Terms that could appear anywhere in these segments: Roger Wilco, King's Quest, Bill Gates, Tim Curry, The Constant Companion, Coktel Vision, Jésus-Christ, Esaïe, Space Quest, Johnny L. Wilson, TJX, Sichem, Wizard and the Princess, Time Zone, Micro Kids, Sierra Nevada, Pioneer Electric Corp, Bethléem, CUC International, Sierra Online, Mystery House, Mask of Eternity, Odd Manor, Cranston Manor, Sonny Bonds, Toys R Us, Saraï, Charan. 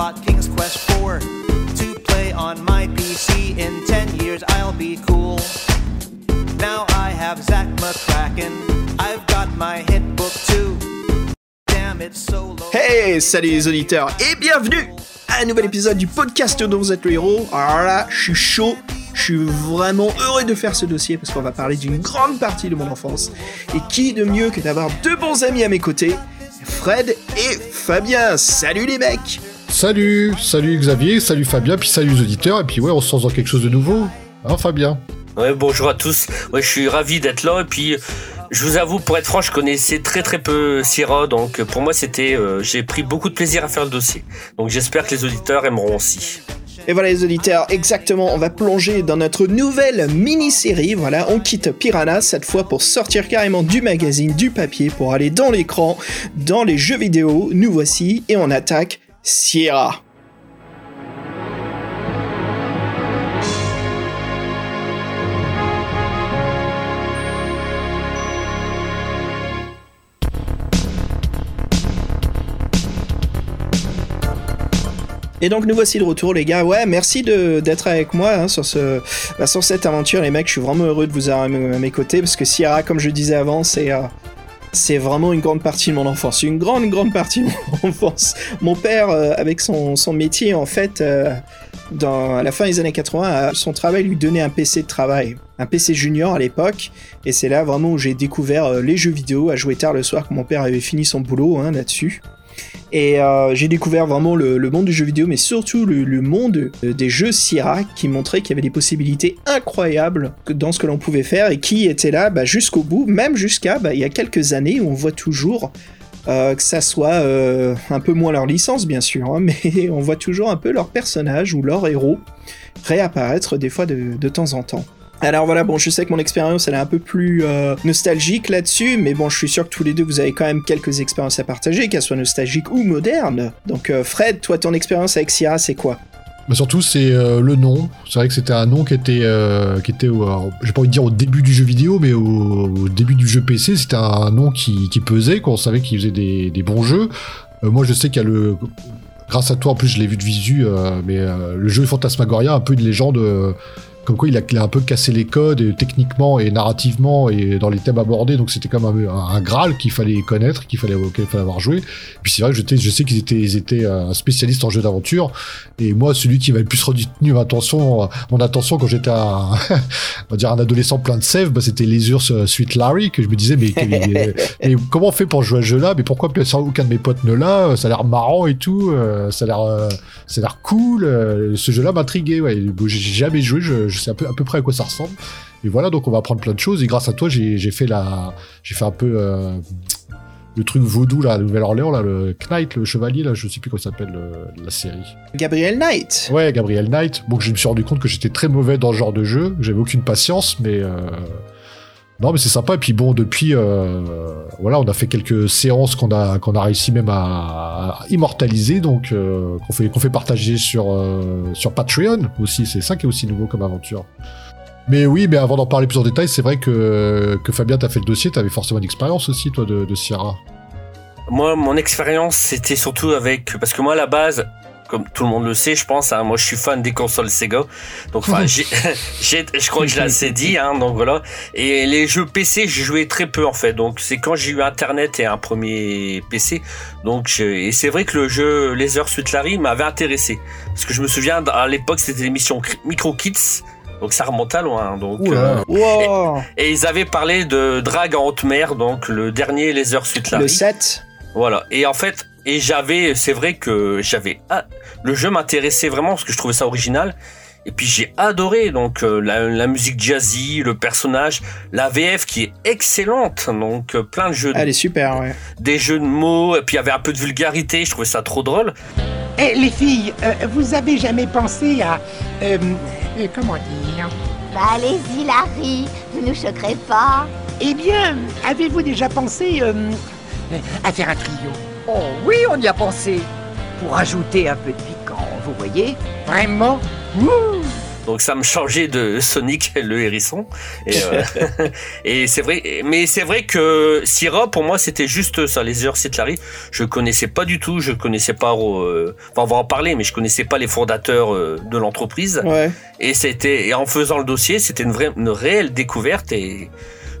bought King's Quest 4 to play on my PC. In 10 years I'll be cool. Now I have Zach McCracken. I've got my hit book too. Damn, it's so low. Hey, salut les auditeurs et bienvenue à un nouvel épisode du podcast dont vous êtes le héros. Alors là, je suis chaud. Je suis vraiment heureux de faire ce dossier parce qu'on va parler d'une grande partie de mon enfance. Et qui de mieux que d'avoir deux bons amis à mes côtés, Fred et Fabien. Salut les mecs. Salut, salut Xavier, salut Fabien, puis salut les auditeurs. Et puis ouais, on se lance dans quelque chose de nouveau, hein Fabien? Ouais, bonjour à tous. Ouais, je suis ravi d'être là. Et puis je vous avoue, pour être franc, je connaissais très peu Sierra, donc pour moi c'était, j'ai pris beaucoup de plaisir à faire le dossier. Donc j'espère que les auditeurs aimeront aussi. Et voilà les auditeurs, exactement, on va plonger dans notre nouvelle mini-série. Voilà, on quitte Piranha cette fois pour sortir carrément du magazine, du papier, pour aller dans l'écran, dans les jeux vidéo. Nous voici et on attaque Sierra. Et donc nous voici de retour les gars, ouais merci d'être avec moi hein, sur cette aventure les mecs, je suis vraiment heureux de vous avoir à mes côtés parce que Sierra, comme je disais avant, c'est vraiment une grande partie de mon enfance, une grande partie de mon enfance. Mon père avec son métier en fait, à la fin des années 80, son travail lui donnait un PC de travail, un PC junior à l'époque, et c'est là vraiment où j'ai découvert les jeux vidéo, à jouer tard le soir quand mon père avait fini son boulot hein, là-dessus. Et j'ai découvert vraiment le monde du jeu vidéo, mais surtout le monde des jeux Sierra, qui montrait qu'il y avait des possibilités incroyables dans ce que l'on pouvait faire, et qui était là jusqu'au bout, même jusqu'à il y a quelques années, où on voit toujours que ça soit un peu moins leur licence bien sûr, hein, mais on voit toujours un peu leurs personnages ou leurs héros réapparaître des fois de temps en temps. Alors voilà, bon, je sais que mon expérience elle est un peu plus nostalgique là-dessus, mais bon, je suis sûr que tous les deux vous avez quand même quelques expériences à partager, qu'elles soient nostalgiques ou modernes. Donc Fred, toi, ton expérience avec Sierra, c'est quoi ? Bah surtout, c'est le nom. C'est vrai que c'était un nom qui était j'ai pas envie de dire au début du jeu vidéo, mais au début du jeu PC, c'était un nom qui pesait, qu'on savait qu'il faisait des bons jeux. Moi, je sais qu'il y a le... Grâce à toi, en plus, je l'ai vu de visu, mais le jeu Phantasmagoria, un peu une légende... Comme quoi il a un peu cassé les codes et, techniquement et narrativement et dans les thèmes abordés, donc c'était comme un Graal qu'il fallait connaître, auquel il fallait avoir joué. Puis c'est vrai que je sais qu'ils étaient spécialistes en jeux d'aventure, et moi celui qui m'avait le plus retenu mon attention quand j'étais on va dire un adolescent plein de sève, c'était Leisure Suit Larry, que je me disais mais comment on fait pour jouer à ce jeu là, mais pourquoi aucun de mes potes ne l'a, ça a l'air marrant et tout, ça a l'air cool, ce jeu là m'intriguait, ouais, j'ai jamais joué, je sais à peu près à quoi ça ressemble. Et voilà, donc on va apprendre plein de choses. Et grâce à toi, j'ai fait un peu le truc vaudou là, à Nouvelle-Orléans, là, le Knight, le chevalier, là, je sais plus comment ça s'appelle la série. Gabriel Knight. Ouais, Gabriel Knight. Bon, je me suis rendu compte que j'étais très mauvais dans ce genre de jeu, que j'avais aucune patience, mais non, mais c'est sympa. Et puis bon, depuis, voilà, on a fait quelques séances qu'on a réussi même à immortaliser, donc qu'on fait partager sur Patreon aussi. C'est ça qui est aussi nouveau comme aventure. Mais oui, mais avant d'en parler plus en détail, c'est vrai que Fabien, t'as fait le dossier, t'avais forcément une expérience aussi, toi, de Sierra. Moi, mon expérience, c'était surtout parce que moi, à la base, comme tout le monde le sait, je pense, hein, moi je suis fan des consoles Sega, donc je crois que je l'ai assez dit, hein, donc voilà. Et les jeux PC, j'ai joué très peu en fait, donc c'est quand j'ai eu internet et un premier PC, donc et c'est vrai que le jeu Leisure Suit Larry m'avait intéressé, parce que je me souviens, à l'époque c'était l'émission Micro Kids, donc ça remonte à loin, donc wow. Et ils avaient parlé de drague en haute mer, donc le dernier Leisure Suit Larry, le 7, voilà. Et en fait, le jeu m'intéressait vraiment parce que je trouvais ça original. Et puis j'ai adoré donc la musique jazzy, le personnage, la VF qui est excellente, donc plein de jeux. Elle est super, ouais. Des jeux de mots, et puis il y avait un peu de vulgarité, je trouvais ça trop drôle. Eh, les filles, vous avez jamais pensé à... comment dire ? Bah, allez-y, Larry, vous nous choquerez pas. Eh bien, avez-vous déjà pensé à faire un trio ? Oh oui, on y a pensé. Pour ajouter un peu de piquant, vous voyez ? Vraiment ? Ouh. Donc ça me changeait de Sonic le hérisson. Et c'est vrai, mais c'est vrai que Sierra pour moi c'était juste ça, Leisure Suit Larry. Je connaissais pas du tout, je connaissais pas. Enfin, on va en parler, mais je connaissais pas les fondateurs de l'entreprise. Ouais. Et c'était, et en faisant le dossier, c'était une réelle découverte. Et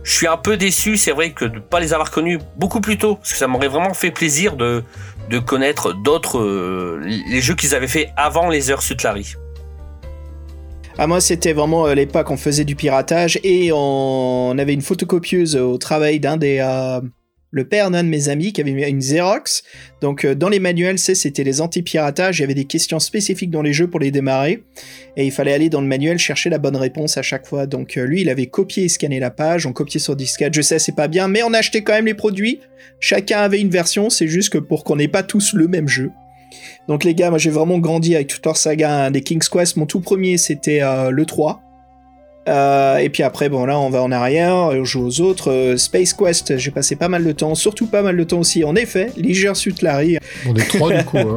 je suis un peu déçu, c'est vrai, que de pas les avoir connus beaucoup plus tôt, parce que ça m'aurait vraiment fait plaisir de connaître d'autres les jeux qu'ils avaient fait avant Leisure Suit Larry. Ah, moi, c'était vraiment l'époque qu'on faisait du piratage et on avait une photocopieuse au travail d'un des le père d'un de mes amis qui avait une Xerox. Donc dans les manuels, c'était les anti-piratages, il y avait des questions spécifiques dans les jeux pour les démarrer et il fallait aller dans le manuel chercher la bonne réponse à chaque fois. Donc lui, il avait copié et scanné la page, on copiait sur disquette. Je sais, c'est pas bien, mais on achetait quand même les produits. Chacun avait une version, c'est juste que pour qu'on n'ait pas tous le même jeu. Donc les gars, moi j'ai vraiment grandi avec toute leur saga des King's Quest. Mon tout premier, c'était le 3. Et puis après, bon là, on va en arrière, on joue aux autres. Space Quest, j'ai passé pas mal de temps, surtout pas mal de temps aussi, en effet, Leisure Suit Larry. On est trois du coup. Hein.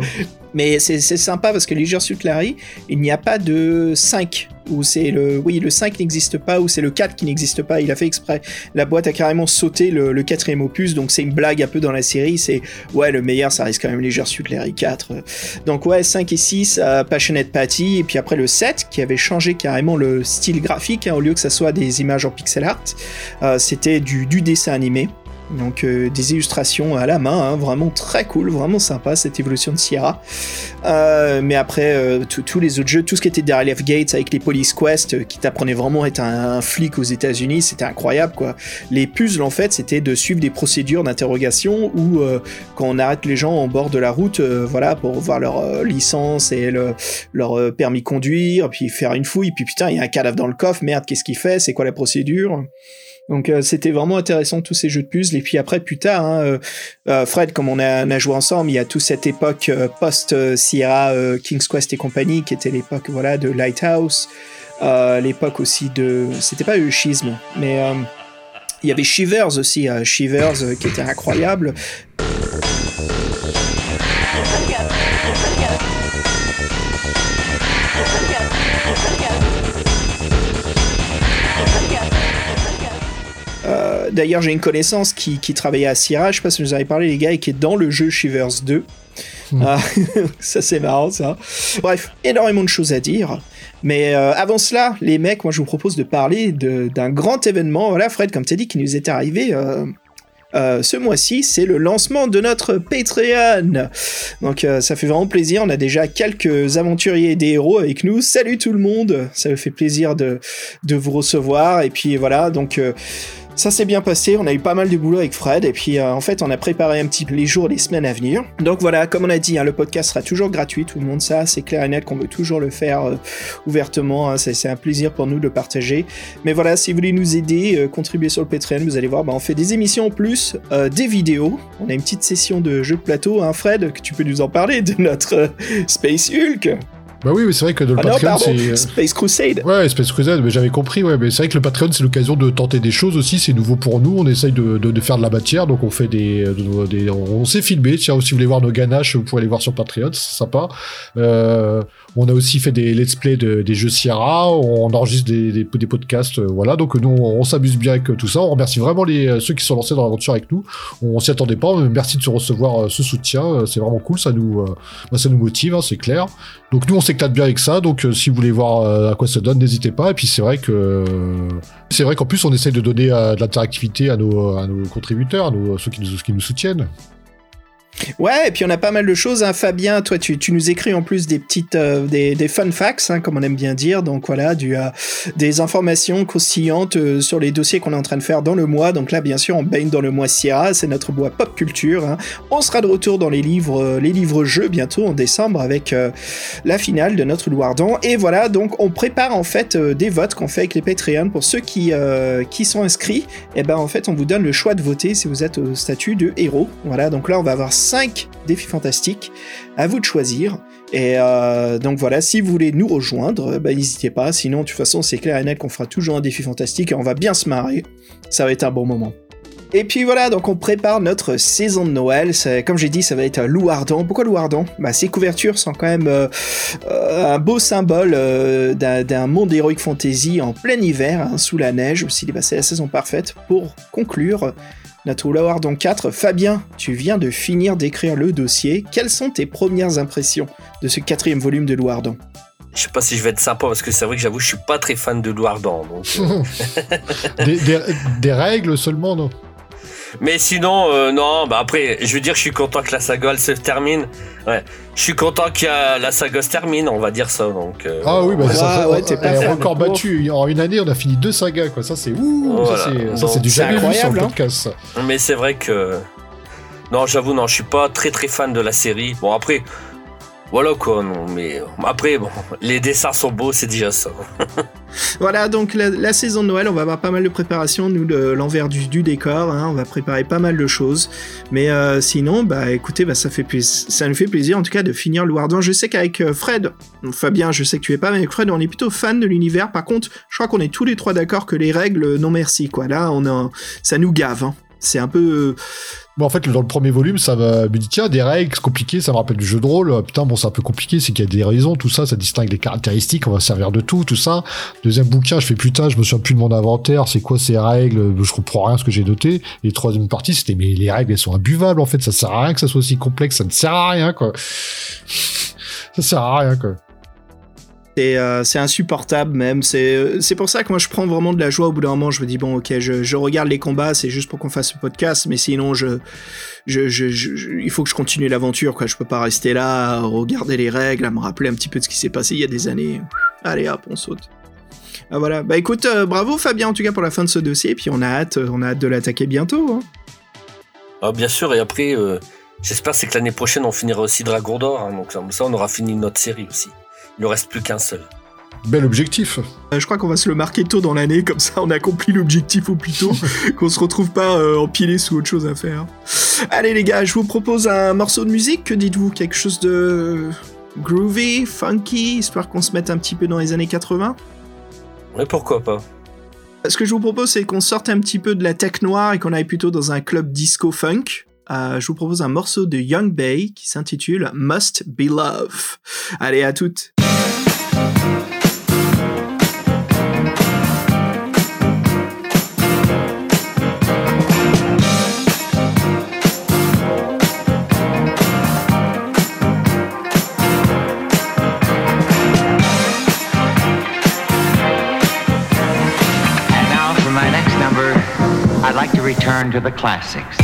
Mais c'est sympa parce que Leisure Suit Larry, il n'y a pas de 5, où c'est le 5 n'existe pas, ou c'est le 4 qui n'existe pas, il a fait exprès. La boîte a carrément sauté le 4ème opus, donc c'est une blague un peu dans la série, c'est, ouais, le meilleur, ça reste quand même Leisure Suit Larry 4. Donc ouais, 5 et 6, Passionate Patty, et puis après le 7, qui avait changé carrément le style graphique, hein, au lieu que ça soit des images en pixel art, c'était du dessin animé. Donc des illustrations à la main, hein, vraiment très cool, vraiment sympa cette évolution de Sierra. Mais après tous les autres jeux, tout ce qui était Daryl Gates avec les Police Quest qui t'apprenait vraiment à être un flic aux États-Unis, c'était incroyable quoi. Les puzzles en fait, c'était de suivre des procédures d'interrogation où quand on arrête les gens en bord de la route, voilà, pour voir leur licence et leur permis de conduire, puis faire une fouille, puis putain il y a un cadavre dans le coffre, merde qu'est-ce qu'il fait, c'est quoi la procédure? Donc c'était vraiment intéressant tous ces jeux de puzzle. Et puis après plus tard, hein, Fred, comme on a joué ensemble, il y a toute cette époque post-Sierra, King's Quest et compagnie, qui était l'époque voilà de Lighthouse, l'époque aussi de, c'était pas Schisme, mais il y avait Shivers aussi, Shivers qui était incroyable. D'ailleurs, j'ai une connaissance qui travaillait à Sierra, je sais pas si vous avez parlé les gars, et qui est dans le jeu Shivers 2. Mmh. Ça c'est marrant ça. Bref, énormément de choses à dire. Mais avant cela, les mecs, moi je vous propose de parler d'un grand événement. Voilà, Fred, comme t'as dit, qui nous est arrivé ce mois-ci, c'est le lancement de notre Patreon. Donc ça fait vraiment plaisir, on a déjà quelques aventuriers et des héros avec nous. Salut tout le monde, ça me fait plaisir de vous recevoir. Et puis voilà, donc... ça s'est bien passé, on a eu pas mal de boulot avec Fred, et puis en fait on a préparé un petit peu les jours, les semaines à venir. Donc voilà, comme on a dit, hein, le podcast sera toujours gratuit, tout le monde ça, c'est clair et net qu'on veut toujours le faire ouvertement, hein, c'est un plaisir pour nous de le partager. Mais voilà, si vous voulez nous aider, contribuer sur le Patreon, vous allez voir, bah, on fait des émissions en plus, des vidéos, on a une petite session de jeux de plateau, hein, Fred, que tu peux nous en parler, de notre Space Hulk. Bah oui, mais c'est vrai que le Patreon, c'est... Space Crusade. Ouais, Space Crusade, mais j'avais compris, ouais, mais c'est vrai que le Patreon, c'est l'occasion de tenter des choses aussi, c'est nouveau pour nous, on essaye de faire de la matière, donc on fait des on s'est filmé, tiens, si vous voulez voir nos ganaches, vous pouvez aller voir sur Patreon, c'est sympa. On a aussi fait des let's play des jeux Sierra, on enregistre des podcasts, voilà, donc nous, on s'amuse bien avec tout ça, on remercie vraiment ceux qui sont lancés dans l'aventure avec nous, on s'y attendait pas, mais merci de recevoir ce soutien, c'est vraiment cool, ça nous motive, hein, c'est clair. Donc nous, on s'éclate bien avec ça, donc si vous voulez voir à quoi ça donne, n'hésitez pas. Et puis c'est vrai qu'en plus, on essaie de donner de l'interactivité à nos contributeurs, ceux qui nous soutiennent. Ouais, et puis on a pas mal de choses, hein. Fabien, toi tu nous écris en plus des petites des fun facts, hein, comme on aime bien dire, donc voilà, des informations croustillantes sur les dossiers qu'on est en train de faire dans le mois. Donc là bien sûr on baigne dans le mois Sierra, c'est notre mois pop culture, hein. On sera de retour dans les livres jeux bientôt en décembre avec la finale de notre Louardan, et voilà, donc on prépare en fait des votes qu'on fait avec les Patreons pour ceux qui sont inscrits. Et ben en fait on vous donne le choix de voter si vous êtes au statut de héros, voilà, donc là on va avoir 5 défis fantastiques, à vous de choisir. Et donc voilà, si vous voulez nous rejoindre, bah, n'hésitez pas, sinon de toute façon c'est clair et net qu'on fera toujours un défi fantastique et on va bien se marrer, ça va être un bon moment. Et puis voilà, donc on prépare notre saison de Noël. Comme j'ai dit, ça va être louardant. Pourquoi louardant ? Bah, ces couvertures sont quand même un beau symbole d'un monde d'heroic fantasy en plein hiver, hein, sous la neige. Aussi, bah, c'est la saison parfaite pour conclure notre louardant 4. Fabien, tu viens de finir d'écrire le dossier. Quelles sont tes premières impressions de ce 4e volume de louardant ? Je sais pas si je vais être sympa parce que c'est vrai que j'avoue je suis pas très fan de louardant. Des règles seulement, non ? Mais sinon, non, bah après, je veux dire, je suis content que la saga elle se termine. Ouais, je suis content que la saga se termine, on va dire ça. Donc, ah oui, bah ça, ouais, t'es encore battu. En une année, on a fini 2 sagas, quoi. Ça, c'est ouh, voilà. ça, c'est du jamais vu sur le podcast. Hein. Mais c'est vrai que. Non, j'avoue, non, je suis pas très très fan de la série. Bon, après. Voilà quoi, non, mais après, bon, les dessins sont beaux, c'est déjà ça. Voilà, donc la saison de Noël, on va avoir pas mal de préparation, nous, l'envers du décor, hein, on va préparer pas mal de choses. Mais sinon, bah écoutez, bah, ça nous fait plaisir en tout cas de finir louardant. Je sais qu'avec Fred, Fabien, je sais que tu es pas, mais avec Fred, on est plutôt fan de l'univers. Par contre, je crois qu'on est tous les 3 d'accord que les règles, non merci, quoi. Là, ça nous gave, hein. C'est un peu... Bon, en fait, dans le premier volume, ça me dit, tiens, des règles compliquées, ça me rappelle du jeu de rôle. Putain, bon, c'est un peu compliqué, c'est qu'il y a des raisons, tout ça, ça distingue les caractéristiques, on va servir de tout ça. Deuxième bouquin, je fais, putain, je me souviens plus de mon inventaire, c'est quoi ces règles, je comprends rien à ce que j'ai noté. Et troisième partie, c'était, mais les règles, elles sont imbuvables, en fait, ça sert à rien que ça soit aussi complexe, ça ne sert à rien, quoi. Ça sert à rien, quoi. C'est insupportable même, c'est pour ça que moi je prends vraiment de la joie au bout d'un moment, je me dis bon ok, je regarde les combats, c'est juste pour qu'on fasse ce podcast, mais sinon il faut que je continue l'aventure, quoi. Je peux pas rester là à regarder les règles, à me rappeler un petit peu de ce qui s'est passé il y a des années. Allez hop, on saute. Ah voilà, bah écoute, bravo Fabien en tout cas pour la fin de ce dossier, et puis on a hâte de l'attaquer bientôt, hein. Ah bien sûr, et après j'espère c'est que l'année prochaine on finira aussi Dragon d'Or, hein, donc comme ça on aura fini notre série aussi. Il ne reste plus qu'un seul. Bel objectif. Je crois qu'on va se le marquer tôt dans l'année, comme ça on accomplit l'objectif au plus tôt, qu'on se retrouve pas empilé sous autre chose à faire. Allez les gars, je vous propose un morceau de musique, que dites-vous ? Quelque chose de groovy, funky, histoire qu'on se mette un petit peu dans les années 80 ? Oui, pourquoi pas ? Ce que je vous propose, c'est qu'on sorte un petit peu de la tech noire et qu'on aille plutôt dans un club disco funk. Je vous propose un morceau de Young Bay qui s'intitule « Must Be Love ». Allez, à toutes. And now for my next number, I'd like to return to the classics.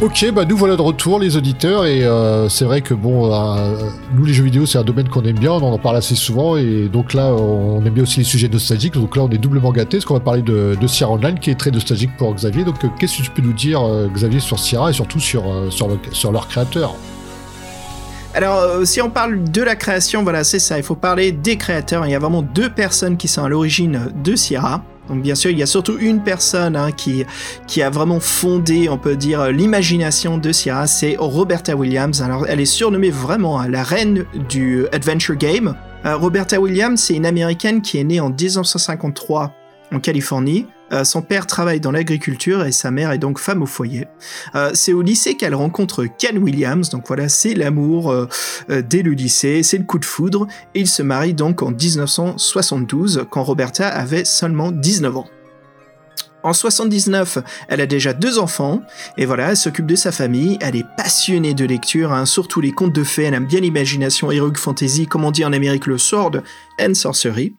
Ok, bah nous voilà de retour les auditeurs, et c'est vrai que bon, nous les jeux vidéo c'est un domaine qu'on aime bien, on en parle assez souvent, et donc là on aime bien aussi les sujets nostalgiques, donc là on est doublement gâtés, parce qu'on va parler de Sierra Online qui est très nostalgique pour Xavier, donc qu'est-ce que tu peux nous dire Xavier sur Sierra et surtout sur leur créateur? Alors, si on parle de la création, voilà, c'est ça, il faut parler des créateurs. Il y a vraiment deux personnes qui sont à l'origine de Sierra. Donc, bien sûr, il y a surtout une personne hein, qui a vraiment fondé, on peut dire, l'imagination de Sierra, c'est Roberta Williams. Alors, elle est surnommée vraiment la reine du adventure game. Roberta Williams, c'est une Américaine qui est née en 1953 en Californie. Son père travaille dans l'agriculture et sa mère est donc femme au foyer. C'est au lycée qu'elle rencontre Ken Williams, donc voilà, c'est l'amour dès le lycée, c'est le coup de foudre, et ils se marient donc en 1972, quand Roberta avait seulement 19 ans. En 79, elle a déjà 2 enfants, et voilà, elle s'occupe de sa famille, elle est passionnée de lecture, hein, surtout les contes de fées, elle aime bien l'imagination, heroic fantasy, comme on dit en Amérique, le sword and sorcery.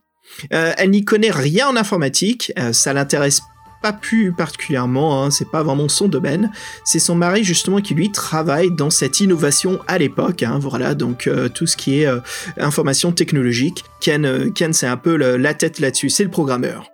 Elle n'y connaît rien en informatique, ça l'intéresse pas plus particulièrement, hein, c'est pas vraiment son domaine. C'est son mari justement qui lui travaille dans cette innovation à l'époque, hein, voilà, donc tout ce qui est information technologique. Ken c'est un peu la tête là-dessus, c'est le programmeur.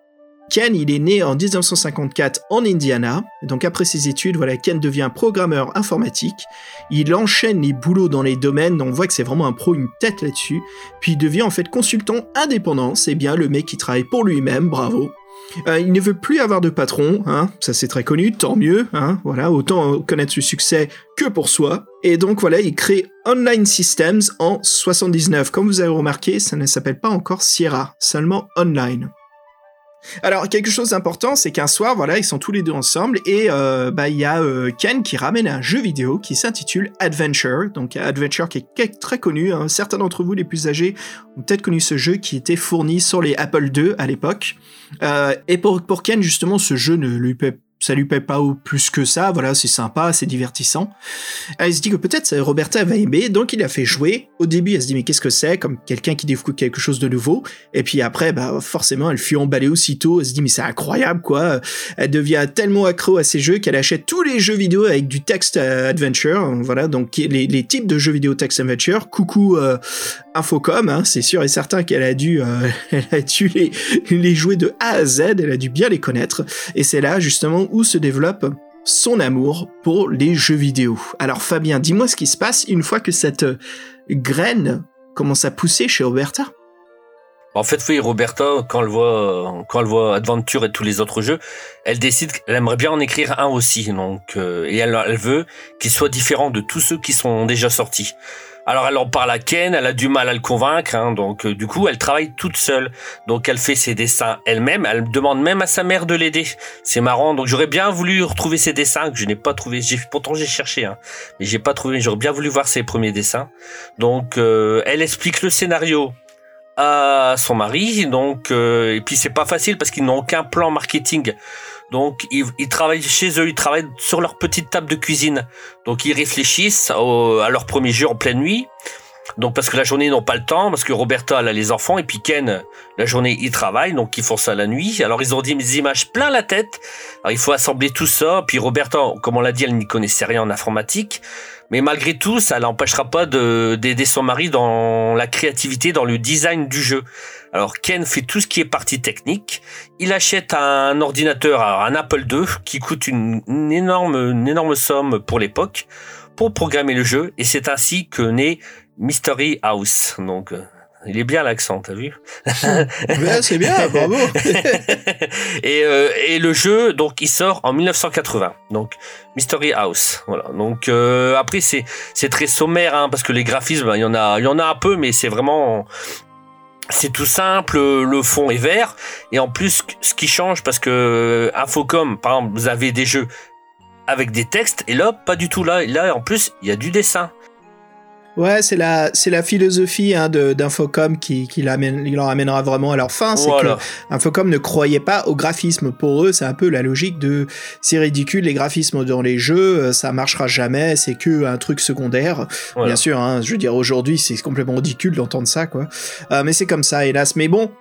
Ken, il est né en 1954 en Indiana, donc après ses études, voilà, Ken devient programmeur informatique, il enchaîne les boulots dans les domaines, on voit que c'est vraiment un pro, une tête là-dessus, puis il devient en fait consultant indépendant, c'est bien le mec qui travaille pour lui-même, bravo. Il ne veut plus avoir de patron, hein, ça c'est très connu, tant mieux, hein, voilà, autant connaître ce succès que pour soi. Et donc voilà, il crée Online Systems en 79, comme vous avez remarqué, ça ne s'appelle pas encore Sierra, seulement Online. Alors, quelque chose d'important, c'est qu'un soir, voilà, ils sont tous les deux ensemble et il y a Ken qui ramène un jeu vidéo qui s'intitule Adventure. Donc, Adventure qui est très connu. Hein. Certains d'entre vous, les plus âgés, ont peut-être connu ce jeu qui était fourni sur les Apple II à l'époque. Et pour Ken, justement, ce jeu ça lui plaît pas plus que ça. Voilà, c'est sympa, c'est divertissant. Elle se dit que peut-être Roberta va aimer, donc il a fait jouer. Au début, elle se dit mais qu'est-ce que c'est, comme quelqu'un qui découvre quelque chose de nouveau. Et puis après, forcément, elle fut emballée aussitôt. Elle se dit mais c'est incroyable quoi. Elle devient tellement accro à ces jeux qu'elle achète tous les jeux vidéo avec du text adventure. Voilà, donc les types de jeux vidéo text adventure. Coucou Infocom, hein, c'est sûr et certain qu'elle a dû, les jouer de A à Z. Elle a dû bien les connaître. Et c'est là justement où se développe son amour pour les jeux vidéo. Alors Fabien, dis-moi ce qui se passe une fois que cette graine commence à pousser chez Roberta. En fait, oui, Roberta, quand elle voit Adventure et tous les autres jeux, elle décide qu'elle aimerait bien en écrire un aussi. Donc, et elle veut qu'il soit différent de tous ceux qui sont déjà sortis. Alors elle en parle à Ken, elle a du mal à le convaincre, hein, donc du coup elle travaille toute seule. Donc elle fait ses dessins elle-même, elle demande même à sa mère de l'aider. C'est marrant, donc j'aurais bien voulu retrouver ses dessins que je n'ai pas trouvé. Pourtant j'ai cherché, hein, mais j'ai pas trouvé. J'aurais bien voulu voir ses premiers dessins. Donc elle explique le scénario à son mari, donc et puis c'est pas facile parce qu'ils n'ont aucun plan marketing. Donc ils travaillent chez eux, ils travaillent sur leur petite table de cuisine. Donc ils réfléchissent à leur premier jeu en pleine nuit. Donc parce que la journée ils n'ont pas le temps, parce que Roberta elle a les enfants et puis Ken la journée il travaille, donc ils font ça la nuit. Alors ils ont des images plein la tête. Alors il faut assembler tout ça. Puis Roberta, comme on l'a dit, elle n'y connaissait rien en informatique, mais malgré tout ça l'empêchera pas d'aider son mari dans la créativité, dans le design du jeu. Alors Ken fait tout ce qui est partie technique. Il achète un ordinateur, un Apple II qui coûte une énorme somme pour l'époque, pour programmer le jeu, et c'est ainsi que naît Mystery House. Donc, il est bien l'accent, t'as vu? Ben, c'est bien, bravo! Et le jeu, donc, il sort en 1980. Donc, Mystery House. Voilà. Donc, après, c'est très sommaire, hein, parce que les graphismes, il y en a un peu, mais c'est vraiment, c'est tout simple, le fond est vert. Et en plus, ce qui change, parce que, Infocom, par exemple, vous avez des jeux avec des textes, et là, pas du tout. Là, en plus, il y a du dessin. Ouais, c'est la philosophie hein, d'Infocom qui leur amènera vraiment à leur fin. Voilà. C'est que Infocom ne croyait pas au graphisme. Pour eux, c'est un peu la logique de c'est ridicule, les graphismes dans les jeux, ça marchera jamais, c'est que un truc secondaire. Voilà. Bien sûr, hein, je veux dire, aujourd'hui, c'est complètement ridicule d'entendre ça, quoi. Mais c'est comme ça, hélas. Mais bon,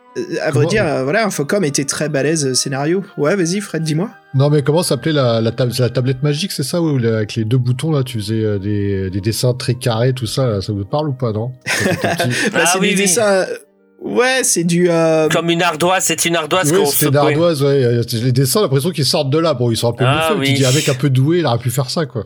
À vrai dire, voilà, Infocom était très balèze scénario. Ouais, vas-y, Fred, dis-moi. Non, mais comment s'appelait la tablette magique, c'est ça, où avec les deux boutons, là, tu faisais des dessins très carrés, tout ça, là, ça vous parle ou pas, non? Des dessins... Ouais, c'est du... Comme une ardoise, c'est une ardoise qu'on se... Oui, c'est une ardoise, ouais. Les dessins, l'impression qu'ils sortent de là. Bon, ils sont un peu bouffés, mais tu dis, avec un peu doué, il aurait pu faire ça, quoi.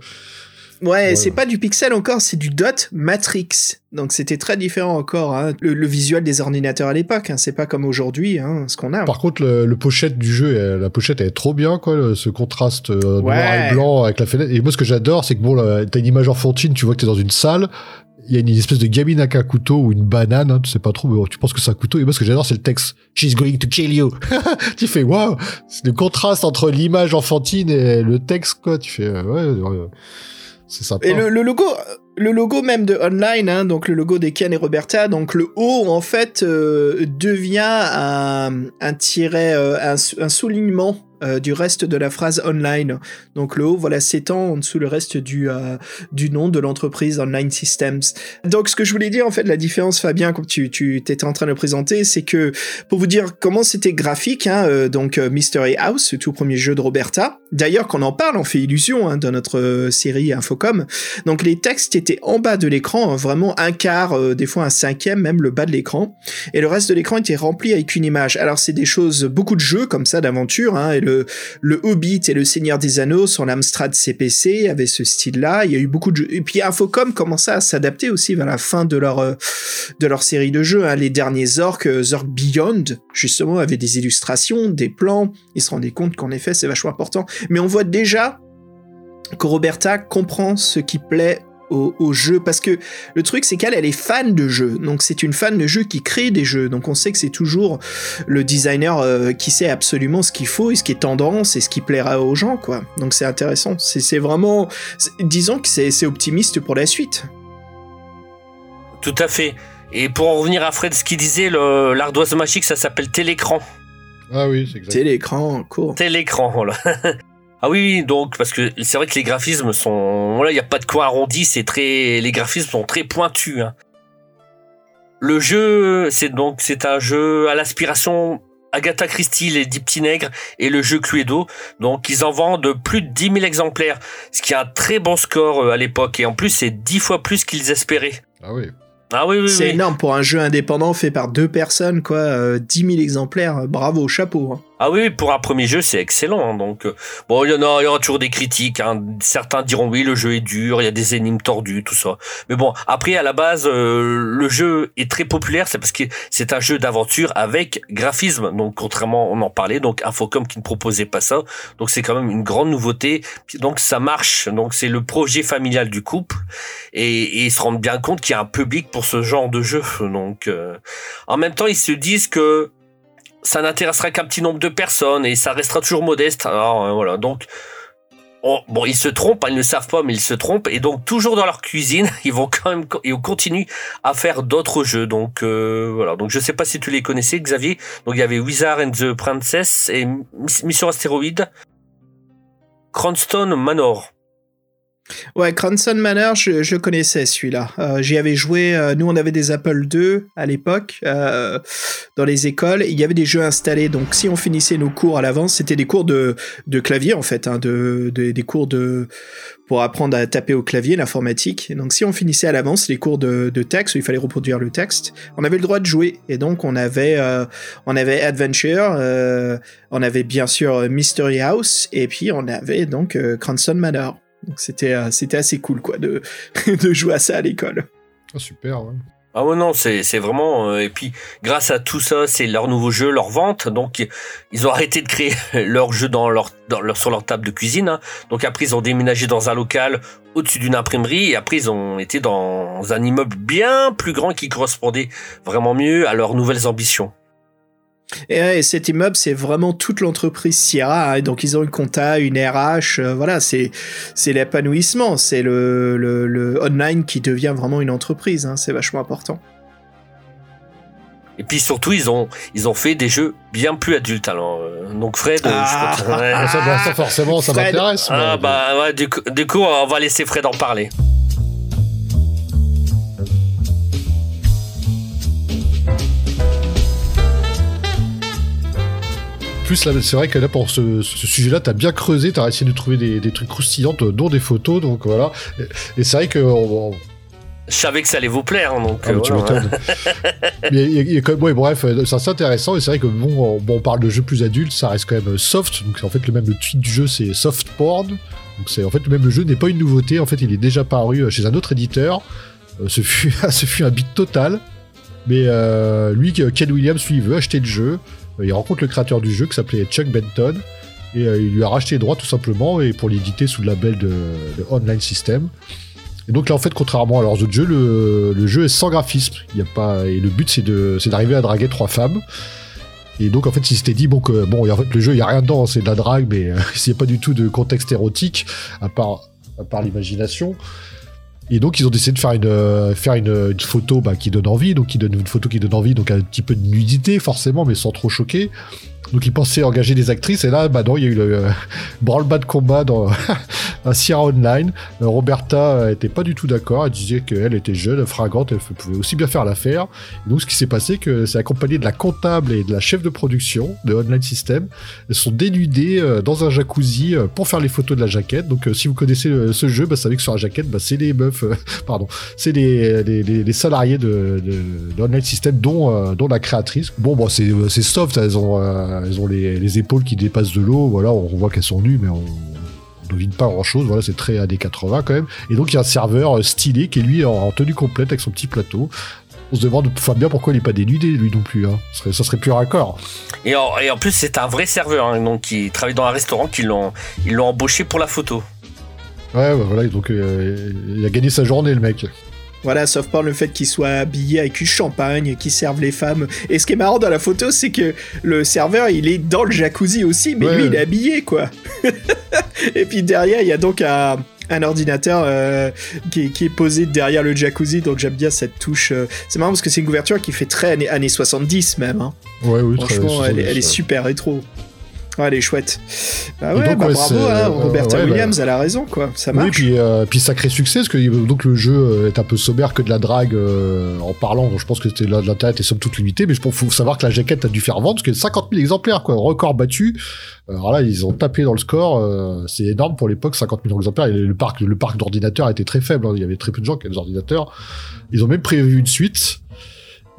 Ouais, c'est pas du pixel encore, c'est du dot matrix. Donc c'était très différent encore, hein. Le visuel des ordinateurs à l'époque, hein, c'est pas comme aujourd'hui, hein, ce qu'on a. Par contre, le pochette du jeu, la pochette elle est trop bien, quoi, ce contraste noir et blanc avec la fenêtre. Et moi ce que j'adore, c'est que bon, là, t'as une image enfantine, tu vois que t'es dans une salle. Il y a une espèce de gamine avec un couteau ou une banane, hein, tu sais pas trop, mais tu penses que c'est un couteau. Et moi, ce que j'adore, c'est le texte. She's going to kill you. Tu fais, waouh! C'est le contraste entre l'image enfantine et le texte, quoi. Tu fais, c'est sympa. Et le logo même de Online, hein, donc le logo des Ken et Roberta, donc le O, en fait, devient un tiret, un soulignement. Du reste de la phrase Online. Donc le haut, voilà, s'étend en dessous le reste du nom de l'entreprise Online Systems. Donc ce que je voulais dire, en fait, la différence, Fabien, comme tu t'étais en train de présenter, c'est que, pour vous dire comment c'était graphique, hein, donc Mystery House, le tout premier jeu de Roberta, d'ailleurs qu'on en parle, on fait illusion, hein, dans notre série Infocom. Donc les textes étaient en bas de l'écran, hein, vraiment un quart, des fois un cinquième, même le bas de l'écran, et le reste de l'écran était rempli avec une image. Alors c'est des choses, beaucoup de jeux comme ça d'aventure, hein, et le Hobbit et le Seigneur des Anneaux sur l'Amstrad CPC avait ce style-là. Il y a eu beaucoup de jeux. Et puis Infocom commençait à s'adapter aussi vers la fin de leur série de jeux. Hein. Les derniers orques, Zork Beyond, justement, avaient des illustrations, des plans. Ils se rendaient compte qu'en effet, c'est vachement important. Mais on voit déjà que Roberta comprend ce qui plaît au jeu, parce que le truc c'est qu'elle est fan de jeux, donc c'est une fan de jeux qui crée des jeux, donc on sait que c'est toujours le designer qui sait absolument ce qu'il faut et ce qui est tendance et ce qui plaira aux gens, quoi. Donc c'est intéressant, c'est vraiment, disons que c'est optimiste pour la suite. Tout à fait. Et pour en revenir à Fred, ce qu'il disait, l'ardoise magique, ça s'appelle télécran. Ah oui, c'est exact. Télécran, cool. Télécran, voilà. Ah oui, donc, parce que c'est vrai que les graphismes sont... Voilà, il n'y a pas de coin arrondi, les graphismes sont très pointus. Hein. Le jeu, c'est un jeu à l'aspiration Agatha Christie, les 10 petits nègres, et le jeu Cluedo. Donc, ils en vendent plus de 10 000 exemplaires, ce qui est un très bon score à l'époque. Et en plus, c'est 10 fois plus qu'ils espéraient. Ah oui. Ah oui, oui, c'est énorme pour un jeu indépendant fait par deux personnes, quoi. 10 000 exemplaires, bravo, chapeau. Hein. Ah oui, pour un premier jeu, c'est excellent. Hein, donc, bon, il y en a toujours des critiques. Hein. Certains diront oui, le jeu est dur, il y a des énigmes tordues, tout ça. Mais bon, après, à la base, le jeu est très populaire, c'est parce que c'est un jeu d'aventure avec graphisme. Donc, contrairement, on en parlait, donc Infocom qui ne proposait pas ça. Donc, c'est quand même une grande nouveauté. Donc, ça marche. Donc, c'est le projet familial du couple. Et ils se rendent bien compte qu'il y a un public pour ce genre de jeu. Donc, en même temps, ils se disent que ça n'intéressera qu'un petit nombre de personnes et ça restera toujours modeste. Alors voilà, donc bon, ils se trompent, hein, ils ne savent pas, mais ils se trompent, et donc toujours dans leur cuisine, ils continuent à faire d'autres jeux. Donc voilà, donc je sais pas si tu les connaissais, Xavier. Donc il y avait Wizard and the Princess et Mission Astéroïde, Cranston Manor. Ouais, Cranston Manor, je connaissais celui-là. J'y avais joué, nous on avait des Apple II à l'époque, dans les écoles, il y avait des jeux installés, donc si on finissait nos cours à l'avance, c'était des cours de clavier en fait, hein, des cours pour apprendre à taper au clavier, l'informatique. Et donc si on finissait à l'avance les cours de texte, où il fallait reproduire le texte, on avait le droit de jouer, et donc on avait Adventure, on avait bien sûr Mystery House, et puis on avait donc Cranston Manor. Donc c'était assez cool, quoi, de jouer à ça à l'école. Oh, super, ouais. Ah ouais, non, c'est vraiment... et puis, grâce à tout ça, c'est leur nouveau jeu, leur vente. Donc, ils ont arrêté de créer leur jeu sur leur table de cuisine. Hein. Donc, après, ils ont déménagé dans un local au-dessus d'une imprimerie. Et après, ils ont été dans un immeuble bien plus grand qui correspondait vraiment mieux à leurs nouvelles ambitions. Et cet immeuble, c'est vraiment toute l'entreprise Sierra, hein, donc ils ont une compta, une RH, voilà, c'est l'épanouissement, c'est le online qui devient vraiment une entreprise, hein, c'est vachement important. Et puis surtout, ils ont fait des jeux bien plus adultes. Alors, donc Fred, je crois que... ça forcément, ça Fred... m'intéresse. Ah mais... bah ouais, du coup, on va laisser Fred en parler. plus, là, c'est vrai que là, pour ce sujet-là, t'as bien creusé, t'as essayé de trouver des trucs croustillants, dont des photos, donc voilà. Et c'est vrai que... Je savais que ça allait vous plaire, donc... Ah, tu m'étonnes. Mais il y a quand même... Ouais, bref, c'est assez intéressant, et c'est vrai que, bon, on parle de jeux plus adultes, ça reste quand même soft, donc en fait, le titre du jeu, c'est soft porn, donc c'est en fait, le jeu n'est pas une nouveauté, en fait, il est déjà paru chez un autre éditeur, ce fut un beat total, mais lui, Ken Williams, lui, il veut acheter le jeu, il rencontre le créateur du jeu, qui s'appelait Chuck Benton, et il lui a racheté les droits, tout simplement, et pour l'éditer sous le label de Online System. Et donc là, en fait, contrairement à leurs autres jeux, le jeu est sans graphisme. Il y a pas, et le but, c'est d'arriver à draguer 3 femmes. Et donc, en fait, il s'était dit, en fait, le jeu, il n'y a rien dedans, c'est de la drague, mais il n'y a pas du tout de contexte érotique, à part l'imagination. Et donc, ils ont décidé de faire une photo, qui donne envie. Donc, ils donnent une photo qui donne envie, donc un petit peu de nudité, forcément, mais sans trop choquer. Donc, ils pensaient engager des actrices, et là, non, il y a eu le branle-bas de combat dans Sierra Online. Roberta était pas du tout d'accord, elle disait qu'elle était jeune, fringante, elle pouvait aussi bien faire l'affaire. Et donc, ce qui s'est passé, que c'est accompagné de la comptable et de la chef de production de Online System. Elles sont dénudées dans un jacuzzi pour faire les photos de la jaquette. Donc, si vous connaissez ce jeu, savez que sur la jaquette, c'est les meufs, c'est les salariés de Online System, dont la créatrice. C'est soft, elles ont les épaules qui dépassent de l'eau, voilà, on voit qu'elles sont nues, mais on devine pas grand chose, voilà, c'est très années 80 quand même. Et donc il y a un serveur stylé qui est lui en tenue complète avec son petit plateau. On se demande bien pourquoi il n'est pas dénudé lui non plus, hein. Ça serait plus raccord. Et en plus c'est un vrai serveur, donc qui travaille dans un restaurant, ils l'ont embauché pour la photo. Ouais, voilà, donc il a gagné sa journée le mec. Voilà, sauf par le fait qu'il soit habillé avec une champagne, qu'il serve les femmes. Et ce qui est marrant dans la photo, c'est que le serveur, il est dans le jacuzzi aussi, mais lui, il est habillé, quoi. Et puis derrière, il y a donc un ordinateur qui est posé derrière le jacuzzi, donc j'aime bien cette touche. C'est marrant parce que c'est une couverture qui fait très années 70 même. Hein. Ouais, oui, franchement, elle est super rétro. Ouais, elle est chouette. Bah ouais, donc, bravo, Roberta Williams, elle a raison, quoi. Ça marche. Oui, puis sacré succès, parce que donc, le jeu est un peu sommaire que de la drague en parlant. Je pense que c'était l'intérêt était somme toute limitée, mais il faut savoir que la jaquette a dû faire vendre, parce qu'il y a 50 000 exemplaires, quoi. Record battu. Alors là, ils ont tapé dans le score. C'est énorme pour l'époque, 50 000 exemplaires. Et le parc d'ordinateurs était très faible. Il y avait très peu de gens qui avaient des ordinateurs. Ils ont même prévu une suite.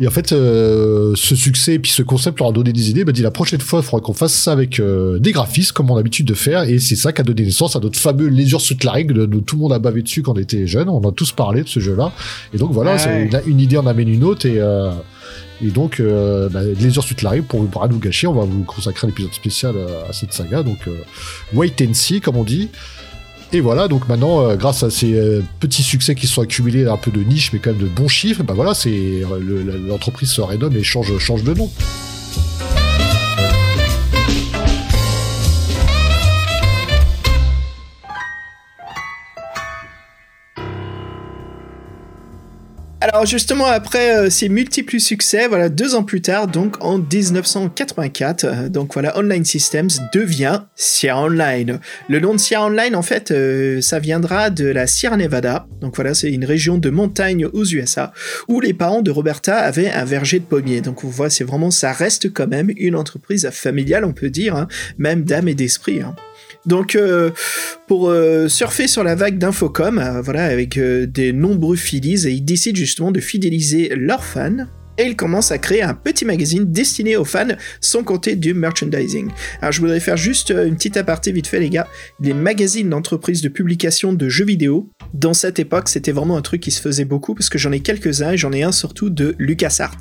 Et en fait, ce succès et puis ce concept leur a donné des idées. Dit la prochaine fois, il faudra qu'on fasse ça avec des graphistes, comme on a l'habitude de faire. Et c'est ça qui a donné naissance à notre fameux Leisure Suit Larry, dont tout le monde a bavé dessus quand on était jeune. On a tous parlé de ce jeu-là. Et donc voilà, une idée en amène une autre. Et donc, Leisure Suit Larry, pour ne pas nous gâcher, on va vous consacrer un épisode spécial à cette saga. Donc, wait and see, comme on dit. Et voilà, donc maintenant, grâce à ces petits succès qui sont accumulés, un peu de niche, mais quand même de bons chiffres, c'est l'entreprise se rénomme et change de nom. Alors justement, après ces multiples succès, 2 ans plus tard, donc en 1984, Online Systems devient Sierra Online. Le nom de Sierra Online, en fait, ça viendra de la Sierra Nevada, donc c'est une région de montagne aux USA, où les parents de Roberta avaient un verger de pommiers. Donc on voit, ça reste quand même une entreprise familiale, on peut dire, même d'âme et d'esprit, Donc, pour surfer sur la vague d'Infocom, avec des nombreux fillies, et ils décident justement de fidéliser leurs fans, et ils commencent à créer un petit magazine destiné aux fans, sans compter du merchandising. Alors, je voudrais faire juste une petite aparté vite fait, les gars. Les magazines d'entreprises de publication de jeux vidéo, dans cette époque, c'était vraiment un truc qui se faisait beaucoup, parce que j'en ai quelques-uns, et j'en ai un surtout de LucasArts.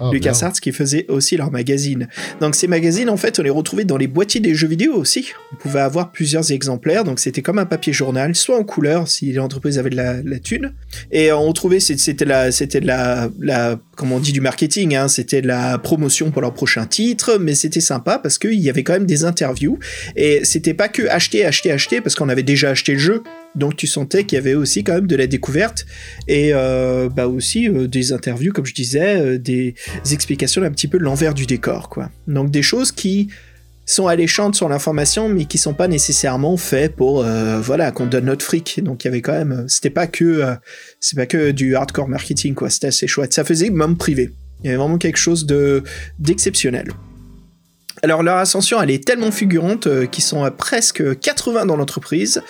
Oh, LucasArts qui faisait aussi leurs magazines. Donc, ces magazines, en fait, on les retrouvait dans les boîtiers des jeux vidéo aussi. On pouvait avoir plusieurs exemplaires, donc c'était comme un papier journal, soit en couleur, si l'entreprise avait de la thune. Et on trouvait, comment on dit, du marketing, c'était de la promotion pour leur prochain titre, mais c'était sympa parce qu'il y avait quand même des interviews et c'était pas que acheter parce qu'on avait déjà acheté le jeu, donc tu sentais qu'il y avait aussi quand même de la découverte et aussi des interviews, comme je disais, des explications un petit peu de l'envers du décor, quoi. Donc des choses qui sont alléchantes sur l'information, mais qui sont pas nécessairement faits pour, qu'on donne notre fric. Donc, il y avait quand même, c'est pas que du hardcore marketing, quoi. C'était assez chouette. Ça faisait même privé. Il y avait vraiment quelque chose d'exceptionnel. Alors leur ascension elle est tellement fulgurante qu'ils sont à presque 80 dans l'entreprise.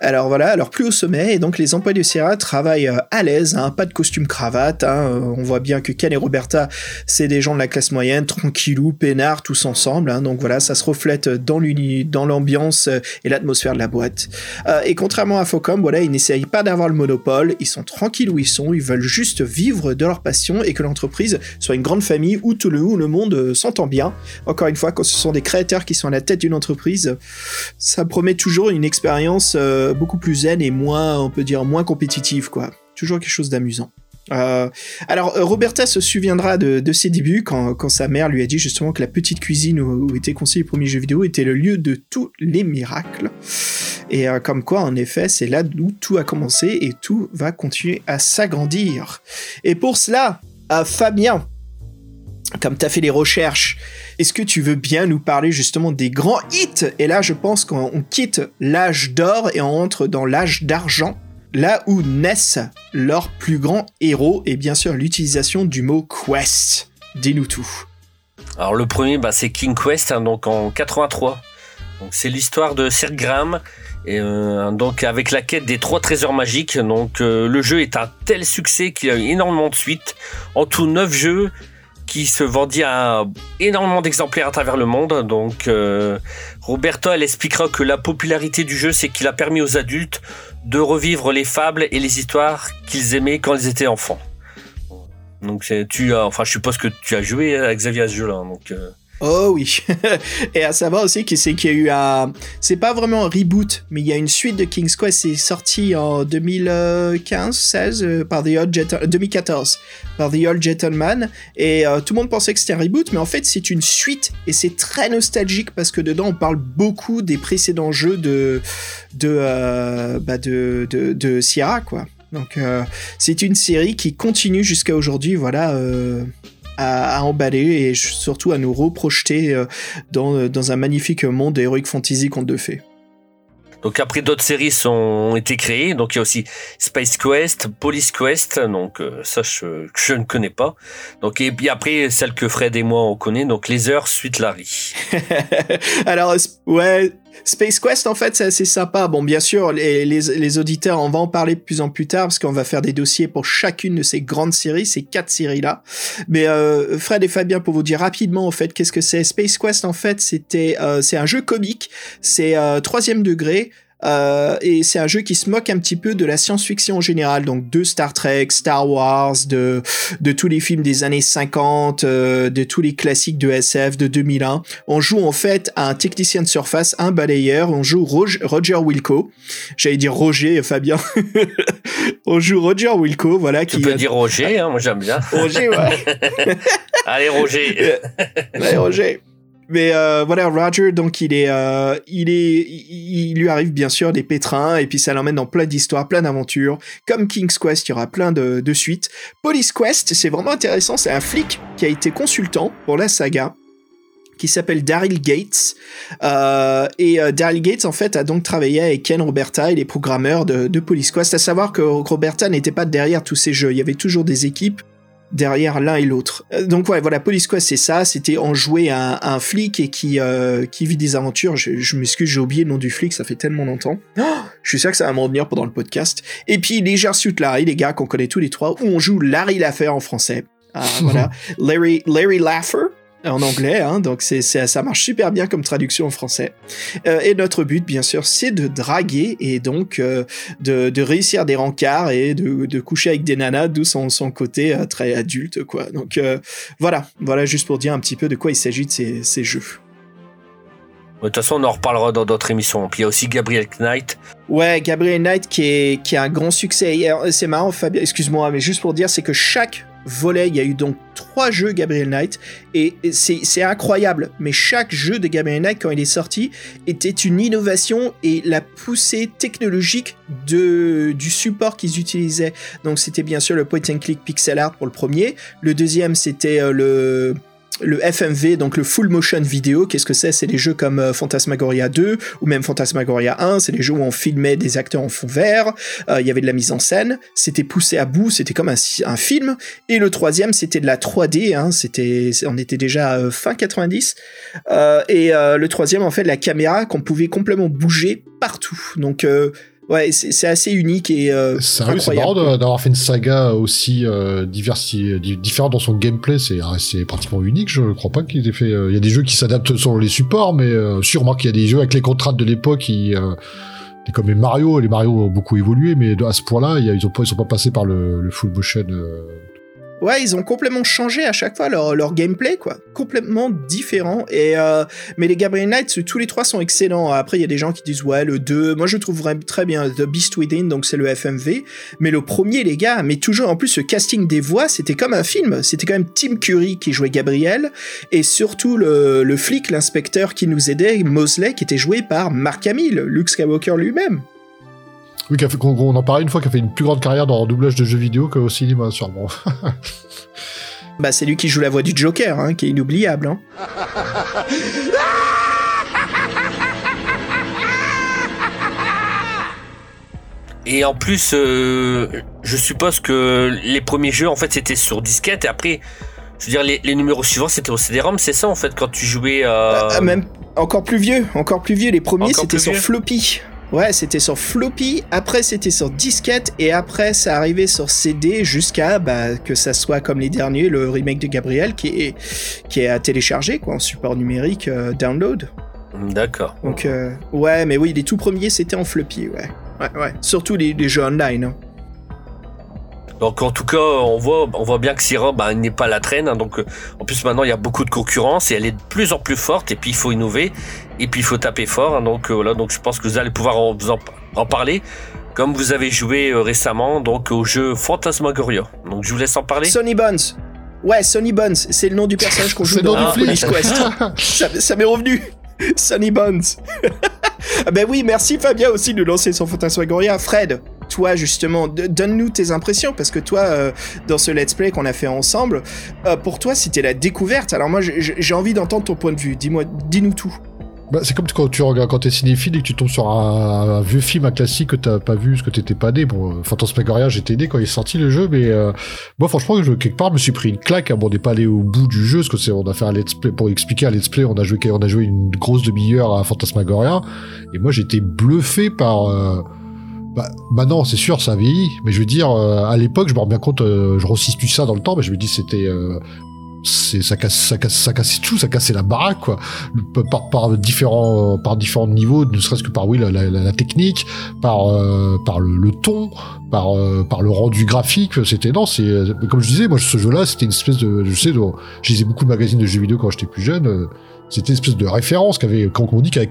Alors voilà, alors plus au sommet, et donc les employés de Sierra travaillent à l'aise, hein, pas de costume cravate, hein, on voit bien que Ken et Roberta c'est des gens de la classe moyenne, tranquillou, peinard, tous ensemble, hein, donc voilà, ça se reflète dans l'ambiance et l'atmosphère de la boîte. Et contrairement à Focom, voilà, ils n'essayent pas d'avoir le monopole, ils sont tranquilles où ils sont, ils veulent juste vivre de leur passion et que l'entreprise soit une grande famille où tout le monde s'entend bien. Encore une fois, quand ce sont des créateurs qui sont à la tête d'une entreprise, ça promet toujours une expérience beaucoup plus zen et moins, on peut dire, moins compétitive, quoi. Toujours quelque chose d'amusant. Alors Roberta se souviendra de ses débuts quand sa mère lui a dit justement que la petite cuisine où était conçu les premiers jeux vidéo était le lieu de tous les miracles, et comme quoi en effet c'est là où tout a commencé et tout va continuer à s'agrandir. Et pour cela, Fabien, comme t'as fait les recherches, est-ce que tu veux bien nous parler justement des grands hits? Et là je pense qu'on quitte l'âge d'or et on entre dans l'âge d'argent, là où naissent leurs plus grands héros, et bien sûr l'utilisation du mot quest. Dis-nous tout. Alors le premier, c'est King's Quest, hein, donc en 83. Donc c'est l'histoire de Sir Graham, et donc avec la quête des 3 trésors magiques. Donc le jeu est un tel succès qu'il a eu énormément de suites. En tout 9 jeux qui se vendit à énormément d'exemplaires à travers le monde. Donc Roberta elle expliquera que la popularité du jeu c'est qu'il a permis aux adultes de revivre les fables et les histoires qu'ils aimaient quand ils étaient enfants. Donc je suppose que tu as joué, Xavier, à ce jeu-là. Donc Oh oui. Et à savoir aussi que c'est qu'il y a eu c'est pas vraiment un reboot, mais il y a une suite de King's Quest, c'est sorti en 2015-16 par The Odd Gentlemen, 2014 par The Odd Gentlemen, et tout le monde pensait que c'était un reboot, mais en fait c'est une suite et c'est très nostalgique parce que dedans on parle beaucoup des précédents jeux de Sierra, quoi. Donc c'est une série qui continue jusqu'à aujourd'hui, voilà. À emballer et surtout à nous reprojeter dans un magnifique monde d'Heroic Fantasy conte de fées. Donc après d'autres séries ont été créées, donc il y a aussi Space Quest, Police Quest, donc ça je ne connais pas. Donc et puis après celle que Fred et moi on connaît, donc Leisure Suit Larry. Alors ouais, Space Quest, en fait, c'est assez sympa. Bon, bien sûr, les auditeurs, on va en parler de plus en plus tard, parce qu'on va faire des dossiers pour chacune de ces grandes séries, ces 4 séries-là. Mais Fred et Fabien, pour vous dire rapidement, en fait, qu'est-ce que c'est? Space Quest, en fait, c'est un jeu comique, c'est 3e degré, et c'est un jeu qui se moque un petit peu de la science-fiction en général, donc de Star Trek, Star Wars, de tous les films des années 50, de tous les classiques de SF, de 2001. On joue en fait à un technicien de surface, un balayeur, on joue Roger Wilco. J'allais dire Roger, Fabien. On joue Roger Wilco, voilà. Tu peux dire Roger, hein, moi j'aime bien. Roger, ouais. Allez Roger. Allez Roger. Mais voilà, Roger, donc il lui arrive bien sûr des pétrins, et puis ça l'emmène dans plein d'histoires, plein d'aventures. Comme King's Quest, il y aura plein de suites. Police Quest, c'est vraiment intéressant, c'est un flic qui a été consultant pour la saga, qui s'appelle Daryl Gates. Et Daryl Gates, en fait, a donc travaillé avec Ken, Roberta et les programmeurs de Police Quest. À savoir que Roberta n'était pas derrière tous ces jeux, il y avait toujours des équipes derrière l'un et l'autre. Donc ouais, voilà, Police Quest c'est ça, c'était en jouer un flic et qui vit des aventures. Je m'excuse, j'ai oublié le nom du flic, ça fait tellement longtemps. Oh, je suis sûr que ça va me revenir pendant le podcast. Et puis Leisure Suit Larry, les gars, qu'on connaît tous les 3, où on joue Larry Laffer en français. Voilà, Larry Laffer en anglais, hein, donc ça marche super bien comme traduction en français. Et notre but, bien sûr, c'est de draguer et donc de réussir des rencarts et de coucher avec des nanas, d'où son côté très adulte, quoi. Donc voilà, juste pour dire un petit peu de quoi il s'agit de ces jeux. De toute façon, on en reparlera dans d'autres émissions. Puis il y a aussi Gabriel Knight. Ouais, Gabriel Knight qui a un grand succès. Et c'est marrant, Fabien, excuse-moi, mais juste pour dire, c'est que chaque volet, il y a eu donc 3 jeux Gabriel Knight, et c'est incroyable, mais chaque jeu de Gabriel Knight quand il est sorti était une innovation et la poussée technologique du support qu'ils utilisaient. Donc c'était bien sûr le point and click pixel art pour le premier, le deuxième c'était le FMV, donc le full motion vidéo, qu'est-ce que c'est ? C'est des jeux comme Phantasmagoria 2 ou même Phantasmagoria 1, c'est des jeux où on filmait des acteurs en fond vert, il y avait de la mise en scène, c'était poussé à bout, c'était comme un film. Et le troisième, c'était de la 3D, hein, on était déjà fin 90, et le troisième, en fait, la caméra qu'on pouvait complètement bouger partout. Donc ouais, c'est assez unique et incroyable. C'est marrant d'avoir fait une saga aussi différente dans son gameplay. C'est pratiquement unique. Je ne crois pas qu'il ait fait. Il y a des jeux qui s'adaptent selon les supports, mais sûrement qu'il y a des jeux avec les contraintes de l'époque qui. Comme les Mario ont beaucoup évolué, mais à ce point-là, ils sont pas passés par le full motion. Ouais, ils ont complètement changé à chaque fois leur gameplay, quoi. Complètement différent. Mais les Gabriel Knight, tous les trois sont excellents. Après, il y a des gens qui disent, ouais, le 2, moi je trouve très bien The Beast Within, donc c'est le FMV. Mais le premier, les gars, mais toujours, en plus, le casting des voix, c'était comme un film. C'était quand même Tim Curry qui jouait Gabriel. Et surtout, le flic, l'inspecteur qui nous aidait, Mosley, qui était joué par Mark Hamill, Luke Skywalker lui-même. Oui, on en parlait une fois, qui a fait une plus grande carrière dans le doublage de jeux vidéo qu'au cinéma, sûrement. Bah, c'est lui qui joue la voix du Joker, hein, qui est inoubliable. Hein. Et en plus, je suppose que les premiers jeux, en fait, c'était sur disquette, et après, je veux dire, les numéros suivants, c'était au CD-ROM, c'est ça, en fait, quand tu jouais... Même encore plus vieux, les premiers, c'était sur floppy. Ouais, c'était sur floppy, après c'était sur disquette, et après ça arrivait sur CD jusqu'à que ça soit comme les derniers, le remake de Gabriel qui est à télécharger, quoi, en support numérique, download. D'accord. Donc, ouais, mais oui, les tout premiers c'était en floppy, ouais. Ouais. Surtout les jeux online. Hein. Donc en tout cas, on voit bien que Sierra n'est pas à la traîne, hein, donc en plus maintenant il y a beaucoup de concurrence et elle est de plus en plus forte, et puis il faut innover et puis il faut taper fort, hein, donc voilà, donc je pense que vous allez pouvoir en parler comme vous avez joué récemment donc au jeu Phantasmagoria. Donc je vous laisse en parler. Sonny Bonds. Ouais, Sonny Bonds, c'est le nom du personnage qu'on joue dans Police Quest. ça m'est revenu. Sonny Bonds. Ben oui, merci Fabien aussi de lancer son Phantasmagoria. Fred, toi justement, donne-nous tes impressions, parce que toi, dans ce let's play qu'on a fait ensemble, pour toi c'était la découverte. Alors moi j'ai envie d'entendre ton point de vue, dis-nous tout. Bah, c'est comme quand tu regardes, quand t'es cinéphile et que tu tombes sur un vieux film, un classique que t'as pas vu parce que t'étais pas né. Bon, Phantasmagoria, j'étais né quand il est sorti le jeu, mais moi franchement, quelque part, je me suis pris une claque. Hein. Bon, on n'est pas allé au bout du jeu, parce que on a fait un let's play pour expliquer un let's play. On a joué une grosse demi-heure à Phantasmagoria, et moi j'étais bluffé par. Maintenant, c'est sûr, ça vieillit, mais je veux dire, à l'époque, je me rends bien compte, je resitue ça dans le temps, mais je me dis c'était. Ça cassait la baraque, quoi, par différents niveaux, ne serait-ce que par la technique, par le ton, par le rendu graphique. C'était comme je disais, moi ce jeu-là, c'était une espèce de, je lisais beaucoup de magazines de jeux vidéo quand j'étais plus jeune. C'était une espèce de référence quand on dit qu'a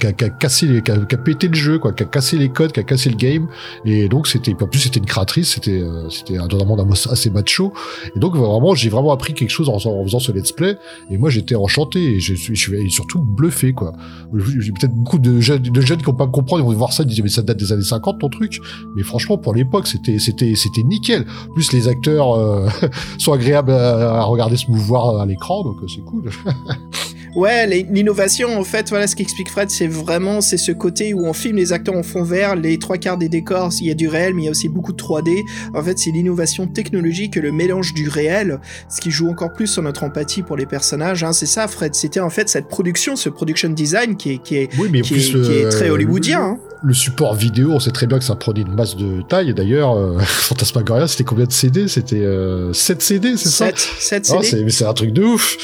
pété le jeu, quoi, qu'a cassé les codes, qu'a cassé le game. Et donc en plus c'était une créatrice, c'était dans un monde assez macho. Et donc vraiment, j'ai vraiment appris quelque chose en faisant ce let's play. Et moi j'étais enchanté, et je suis surtout bluffé, quoi. J'ai peut-être beaucoup de jeunes qui vont pas comprendre, ils vont voir ça, ils disent mais ça date des années 50 ton truc. Mais franchement pour l'époque c'était nickel. En plus les acteurs sont agréables à regarder se mouvoir à l'écran, donc c'est cool. Ouais, l'innovation, en fait, voilà ce qu'explique Fred, c'est ce côté où on filme les acteurs en fond vert, les trois quarts des décors, il y a du réel, mais il y a aussi beaucoup de 3D. En fait, c'est l'innovation technologique et le mélange du réel, ce qui joue encore plus sur notre empathie pour les personnages, hein. C'est ça, Fred, c'était en fait cette production, ce production design qui est très hollywoodien. Hein. Le support vidéo, on sait très bien que ça produit une masse de taille, et d'ailleurs, Phantasmagoria, c'était combien de CD ? C'était 7 CD, c'est 7 CD. Mais c'est un truc de ouf.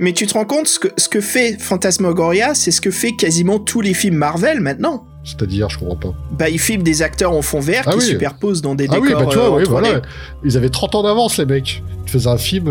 Mais tu te rends compte, ce que fait Phantasmagoria, c'est ce que fait quasiment tous les films Marvel maintenant. C'est-à-dire, je comprends pas. Bah, ils filment des acteurs en fond vert qui superposent dans des décors. Ah oui, bah tu vois, oui, voilà. Ils avaient 30 ans d'avance, les mecs. Ils faisaient un film...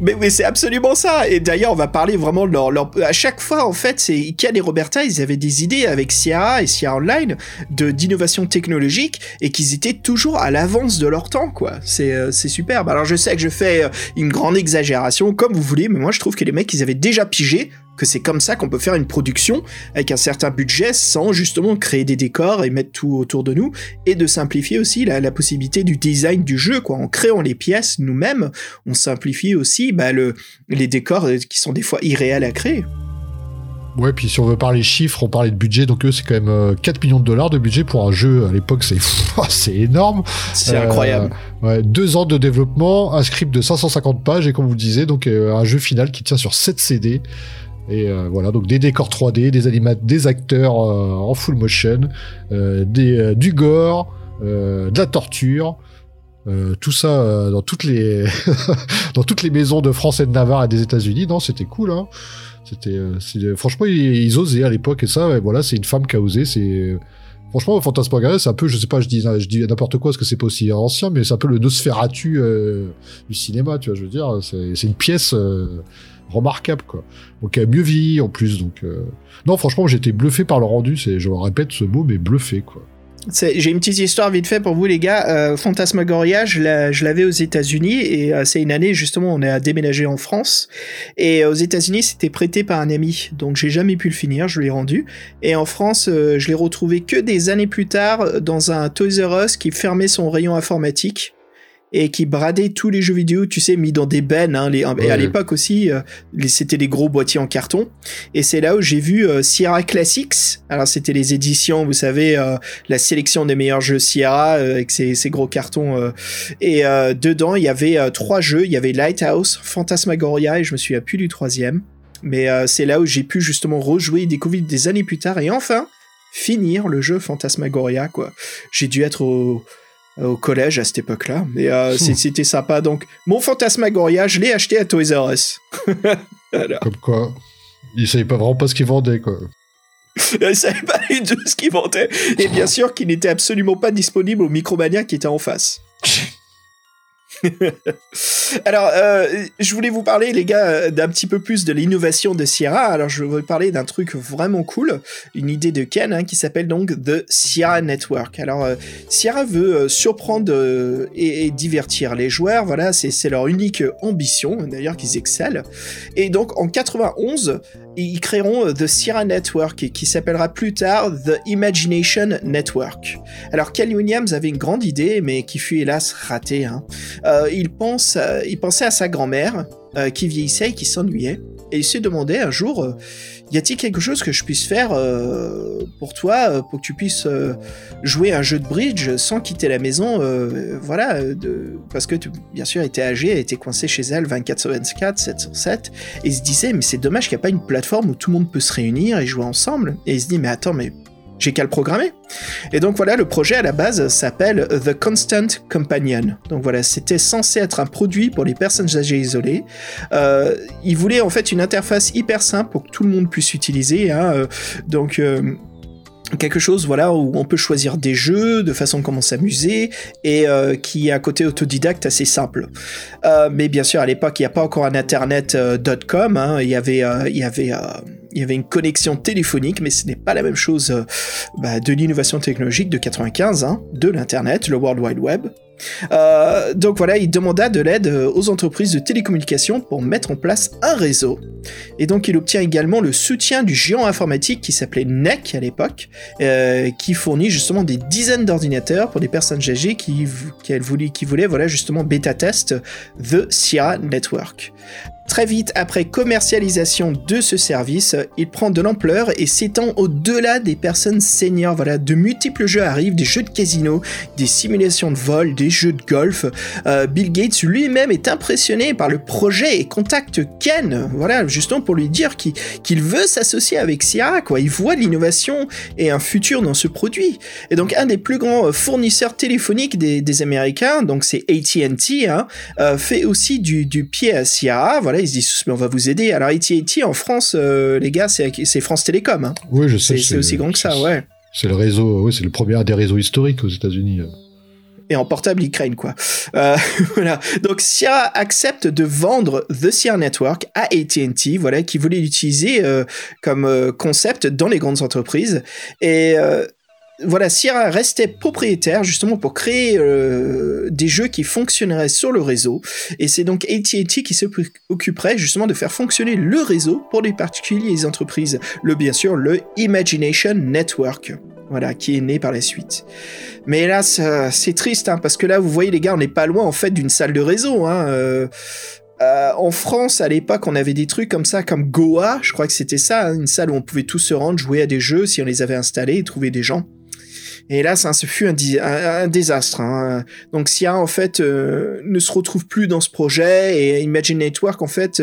Mais c'est absolument ça. Et d'ailleurs, on va parler vraiment de leur... À chaque fois, en fait, c'est Ken et Roberta, ils avaient des idées avec Sierra et Sierra Online d'innovation technologique, et qu'ils étaient toujours à l'avance de leur temps, quoi. C'est superbe. Alors, je sais que je fais une grande exagération, comme vous voulez, mais moi, je trouve que les mecs, ils avaient déjà pigé que c'est comme ça qu'on peut faire une production avec un certain budget sans justement créer des décors et mettre tout autour de nous, et de simplifier aussi la possibilité du design du jeu, quoi. En créant les pièces nous-mêmes, on simplifie aussi les décors qui sont des fois irréels à créer. Ouais, puis si on veut parler chiffres, on parlait de budget, donc eux, c'est quand même $4 millions de budget pour un jeu. À l'époque, c'est énorme. C'est incroyable. Ouais, 2 ans de développement, un script de 550 pages, et comme vous le disiez, donc un jeu final qui tient sur 7 CD. Et voilà, donc des décors 3D, des acteurs en full motion, du gore, de la torture. Tout ça dans toutes les dans toutes les maisons de France et de Navarre et des États-Unis. Non, c'était cool, hein. C'était franchement, ils osaient à l'époque, et ça, et voilà, c'est une femme qui a osé. C'est franchement Phantasmagoria, c'est un peu, je sais pas, je dis n'importe quoi parce que c'est pas aussi ancien, mais c'est un peu le Nosferatu du cinéma, tu vois, je veux dire, c'est une pièce remarquable, quoi. Donc mieux vieilli en plus, donc non, franchement, j'étais bluffé par le rendu, je répète ce mot, mais bluffé, quoi. J'ai une petite histoire vite fait pour vous, les gars. Phantasmagoria, je l'avais aux États-Unis, et c'est une année justement on a déménagé en France, et aux États-Unis c'était prêté par un ami, donc j'ai jamais pu le finir, je l'ai rendu, et en France je l'ai retrouvé que des années plus tard dans un Toys R Us qui fermait son rayon informatique et qui bradait tous les jeux vidéo, tu sais, mis dans des bennes, hein, et à l'époque aussi, c'était des gros boîtiers en carton, et c'est là où j'ai vu Sierra Classics. Alors c'était les éditions, vous savez, la sélection des meilleurs jeux Sierra, avec ces gros cartons, et dedans, il y avait 3 jeux, il y avait Lighthouse, Phantasmagoria, et je me souviens plus du 3e, mais c'est là où j'ai pu justement rejouer et découvrir des années plus tard, et enfin, finir le jeu Phantasmagoria, quoi. J'ai dû être au collège à cette époque-là, mais c'était sympa. Donc mon Phantasmagoria, je l'ai acheté à Toys R Us. Alors. Comme quoi, ils savaient pas vraiment pas ce qu'ils vendaient, quoi. Ils savaient pas du tout ce qu'ils vendaient, et bien sûr qu'il n'était absolument pas disponible au Micromania qui était en face. Alors, je voulais vous parler, les gars, d'un petit peu plus de l'innovation de Sierra. Alors, je vais vous parler d'un truc vraiment cool, une idée de Ken, hein, qui s'appelle donc The Sierra Network. Alors, Sierra veut surprendre et divertir les joueurs. Voilà, c'est leur unique ambition, d'ailleurs, qu'ils excellent. Et donc, en 91, ils créeront The Sierra Network, qui s'appellera plus tard The Imagination Network. Alors, Ken Williams avait une grande idée, mais qui fut hélas ratée, hein. Il pensait à sa grand-mère qui vieillissait et qui s'ennuyait, et il se demandait un jour, y a-t-il quelque chose que je puisse faire pour toi, pour que tu puisses jouer un jeu de bridge sans quitter la maison, parce que bien sûr elle était âgée, elle était coincée chez elle 24/24, 7/7, et il se disait, mais c'est dommage qu'il n'y a pas une plateforme où tout le monde peut se réunir et jouer ensemble, et il se dit, mais attends, mais j'ai qu'à le programmer. Et donc voilà, le projet à la base s'appelle The Constant Companion. Donc voilà, c'était censé être un produit pour les personnes âgées isolées. Ils voulaient en fait une interface hyper simple pour que tout le monde puisse utiliser, hein. Donc quelque chose, voilà, où on peut choisir des jeux de façon comment s'amuser, et qui a un côté autodidacte assez simple. Mais bien sûr, à l'époque, il n'y a pas encore un internet.com, hein. Il y avait une connexion téléphonique, mais ce n'est pas la même chose de l'innovation technologique de 95, hein, de l'internet, le World Wide Web. Donc voilà, il demanda de l'aide aux entreprises de télécommunications pour mettre en place un réseau, et donc il obtient également le soutien du géant informatique qui s'appelait NEC à l'époque, qui fournit justement des dizaines d'ordinateurs pour des personnes âgées qui voulaient voilà, justement bêta-test The Sierra Network. Très vite après commercialisation de ce service, il prend de l'ampleur et s'étend au-delà des personnes seniors. Voilà, de multiples jeux arrivent, des jeux de casino, des simulations de vol, des jeux de golf. Bill Gates lui-même est impressionné par le projet et contacte Ken, voilà, justement pour lui dire qu'il veut s'associer avec Sierra, quoi. Il voit l'innovation et un futur dans ce produit. Et donc un des plus grands fournisseurs téléphoniques des Américains, donc c'est AT&T, hein, fait aussi du pied à Sierra. Voilà, ils se disent, mais on va vous aider. Alors AT&T en France, les gars, c'est France Télécom, hein. Oui, je sais. C'est aussi grand que ça, ouais. C'est le réseau, oui, c'est le premier des réseaux historiques aux États-Unis. Et en portable, ils craignent, quoi. Voilà. Donc, Sierra accepte de vendre The Sierra Network à AT&T, voilà, qui voulait l'utiliser comme concept dans les grandes entreprises. Et voilà, Sierra restait propriétaire justement pour créer des jeux qui fonctionneraient sur le réseau, et c'est donc AT&T qui s'occuperait justement de faire fonctionner le réseau pour les particuliers et les entreprises, bien sûr le Imagination Network. Voilà, qui est né par la suite. Mais là, c'est triste, hein, parce que là, vous voyez, les gars, on n'est pas loin, en fait, d'une salle de réseau. Hein. En France, à l'époque, on avait des trucs comme ça, comme Goa, je crois que c'était ça, hein, une salle où on pouvait tous se rendre, jouer à des jeux, si on les avait installés, et trouver des gens. Et là, ça, ce fut un désastre. Hein. Donc, Sierra, en fait, ne se retrouve plus dans ce projet, et Imagine Network, en fait,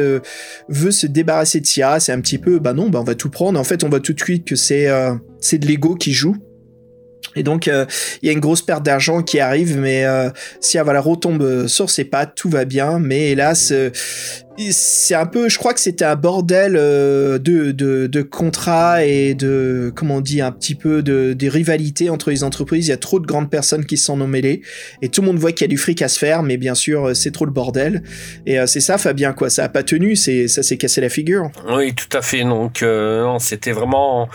veut se débarrasser de Sierra. C'est un petit peu, on va tout prendre. En fait, on voit tout de suite que c'est de l'ego qui joue. Et donc, il y a une grosse perte d'argent qui arrive, mais Sierra, voilà, retombe sur ses pattes, tout va bien. Mais hélas, c'est un peu, je crois que c'était un bordel de contrats et de, comment on dit, un petit peu de rivalité entre les entreprises. Il y a trop de grandes personnes qui s'en ont mêlées et tout le monde voit qu'il y a du fric à se faire, mais bien sûr, c'est trop le bordel. Et c'est ça, Fabien, quoi. Ça a pas tenu, ça s'est cassé la figure. Oui, tout à fait. Donc, non, c'était vraiment...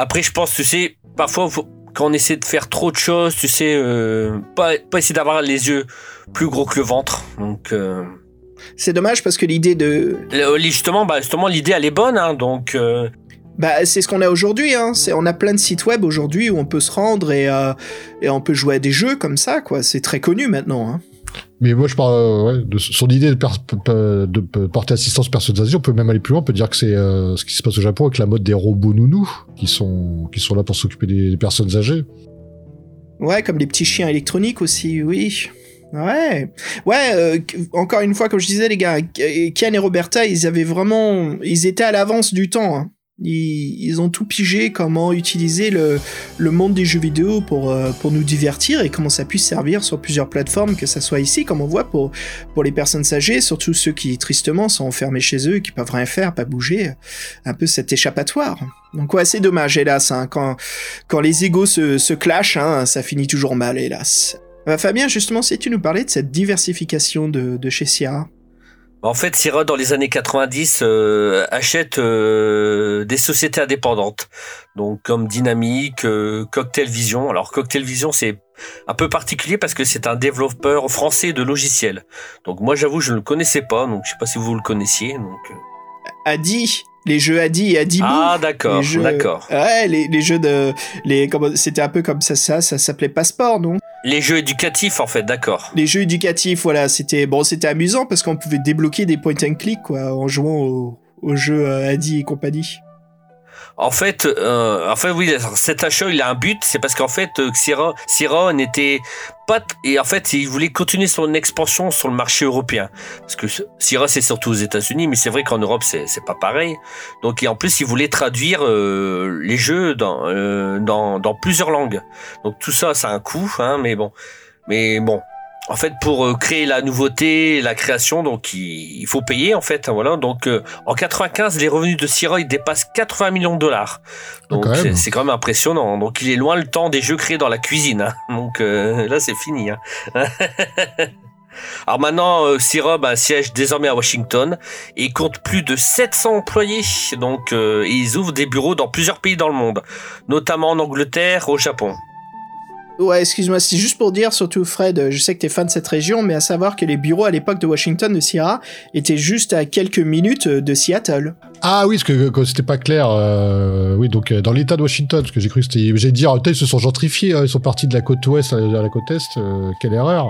Après, je pense, tu sais, parfois, quand on essaie de faire trop de choses, tu sais, pas essayer d'avoir les yeux plus gros que le ventre. Donc, c'est dommage parce que l'idée de... Justement, l'idée, elle est bonne, hein, donc... c'est ce qu'on a aujourd'hui, hein. On a plein de sites web aujourd'hui où on peut se rendre et on peut jouer à des jeux comme ça, quoi. C'est très connu maintenant, hein. Mais moi, je parle de son idée de porter assistance personnalisée. On peut même aller plus loin. On peut dire que c'est ce qui se passe au Japon avec la mode des robots nounous qui sont là pour s'occuper des personnes âgées. Ouais, comme des petits chiens électroniques aussi, oui. Ouais. Encore une fois, comme je disais, les gars, Ken et Roberta, ils étaient à l'avance du temps. Hein. Ils ont tout pigé comment utiliser le monde des jeux vidéo pour nous divertir et comment ça puisse servir sur plusieurs plateformes, que ça soit ici, comme on voit, pour les personnes âgées, surtout ceux qui tristement sont enfermés chez eux et qui peuvent rien faire, pas bouger, un peu cet échappatoire. Donc ouais, c'est dommage, hélas, hein, quand les égos se clashent, hein, ça finit toujours mal, hélas. Fabien, justement, si tu nous parlais de cette diversification de chez Sierra. En fait, Sierra, dans les années 90, achète des sociétés indépendantes, donc comme Dynamic, Coktel Vision. Alors, Coktel Vision, c'est un peu particulier parce que c'est un développeur français de logiciels. Donc, moi, j'avoue, je ne le connaissais pas, donc je ne sais pas si vous le connaissiez. Donc... Adi, les jeux Adi et Adibou. Ah, d'accord, d'accord. Ouais, les jeux de... C'était un peu comme ça s'appelait Passeport, non ? Les jeux éducatifs, en fait, d'accord. Les jeux éducatifs, voilà, c'était amusant parce qu'on pouvait débloquer des point and click, quoi, en jouant aux jeux Adi et compagnie. En fait, oui, cet achat, il a un but, c'est parce qu'en fait, Sierra n'était pas... Et en fait, il voulait continuer son expansion sur le marché européen. Parce que Sierra, c'est surtout aux États-Unis, mais c'est vrai qu'en Europe, c'est pas pareil. Donc, et en plus, il voulait traduire les jeux dans plusieurs langues. Donc, tout ça, ça a un coût, hein, mais bon. En fait, pour créer la nouveauté, la création, donc il faut payer en fait. Hein, voilà. Donc en 95, les revenus de Sierra ils dépassent 80 millions de dollars. Donc c'est quand même impressionnant. Donc il est loin le temps des jeux créés dans la cuisine. Hein. Donc là c'est fini. Hein. Alors maintenant, Sierra siège désormais à Washington et compte plus de 700 employés. Donc ils ouvrent des bureaux dans plusieurs pays dans le monde, notamment en Angleterre, au Japon. Ouais, excuse-moi, c'est juste pour dire, surtout Fred, je sais que t'es fan de cette région, mais à savoir que les bureaux à l'époque de Washington, de Sierra, étaient juste à quelques minutes de Seattle. Ah oui, parce que c'était pas clair. Oui, donc dans l'état de Washington, parce que j'ai cru que c'était... J'ai dit, ils se sont gentrifiés, ils sont partis de la côte ouest à la côte est, quelle erreur.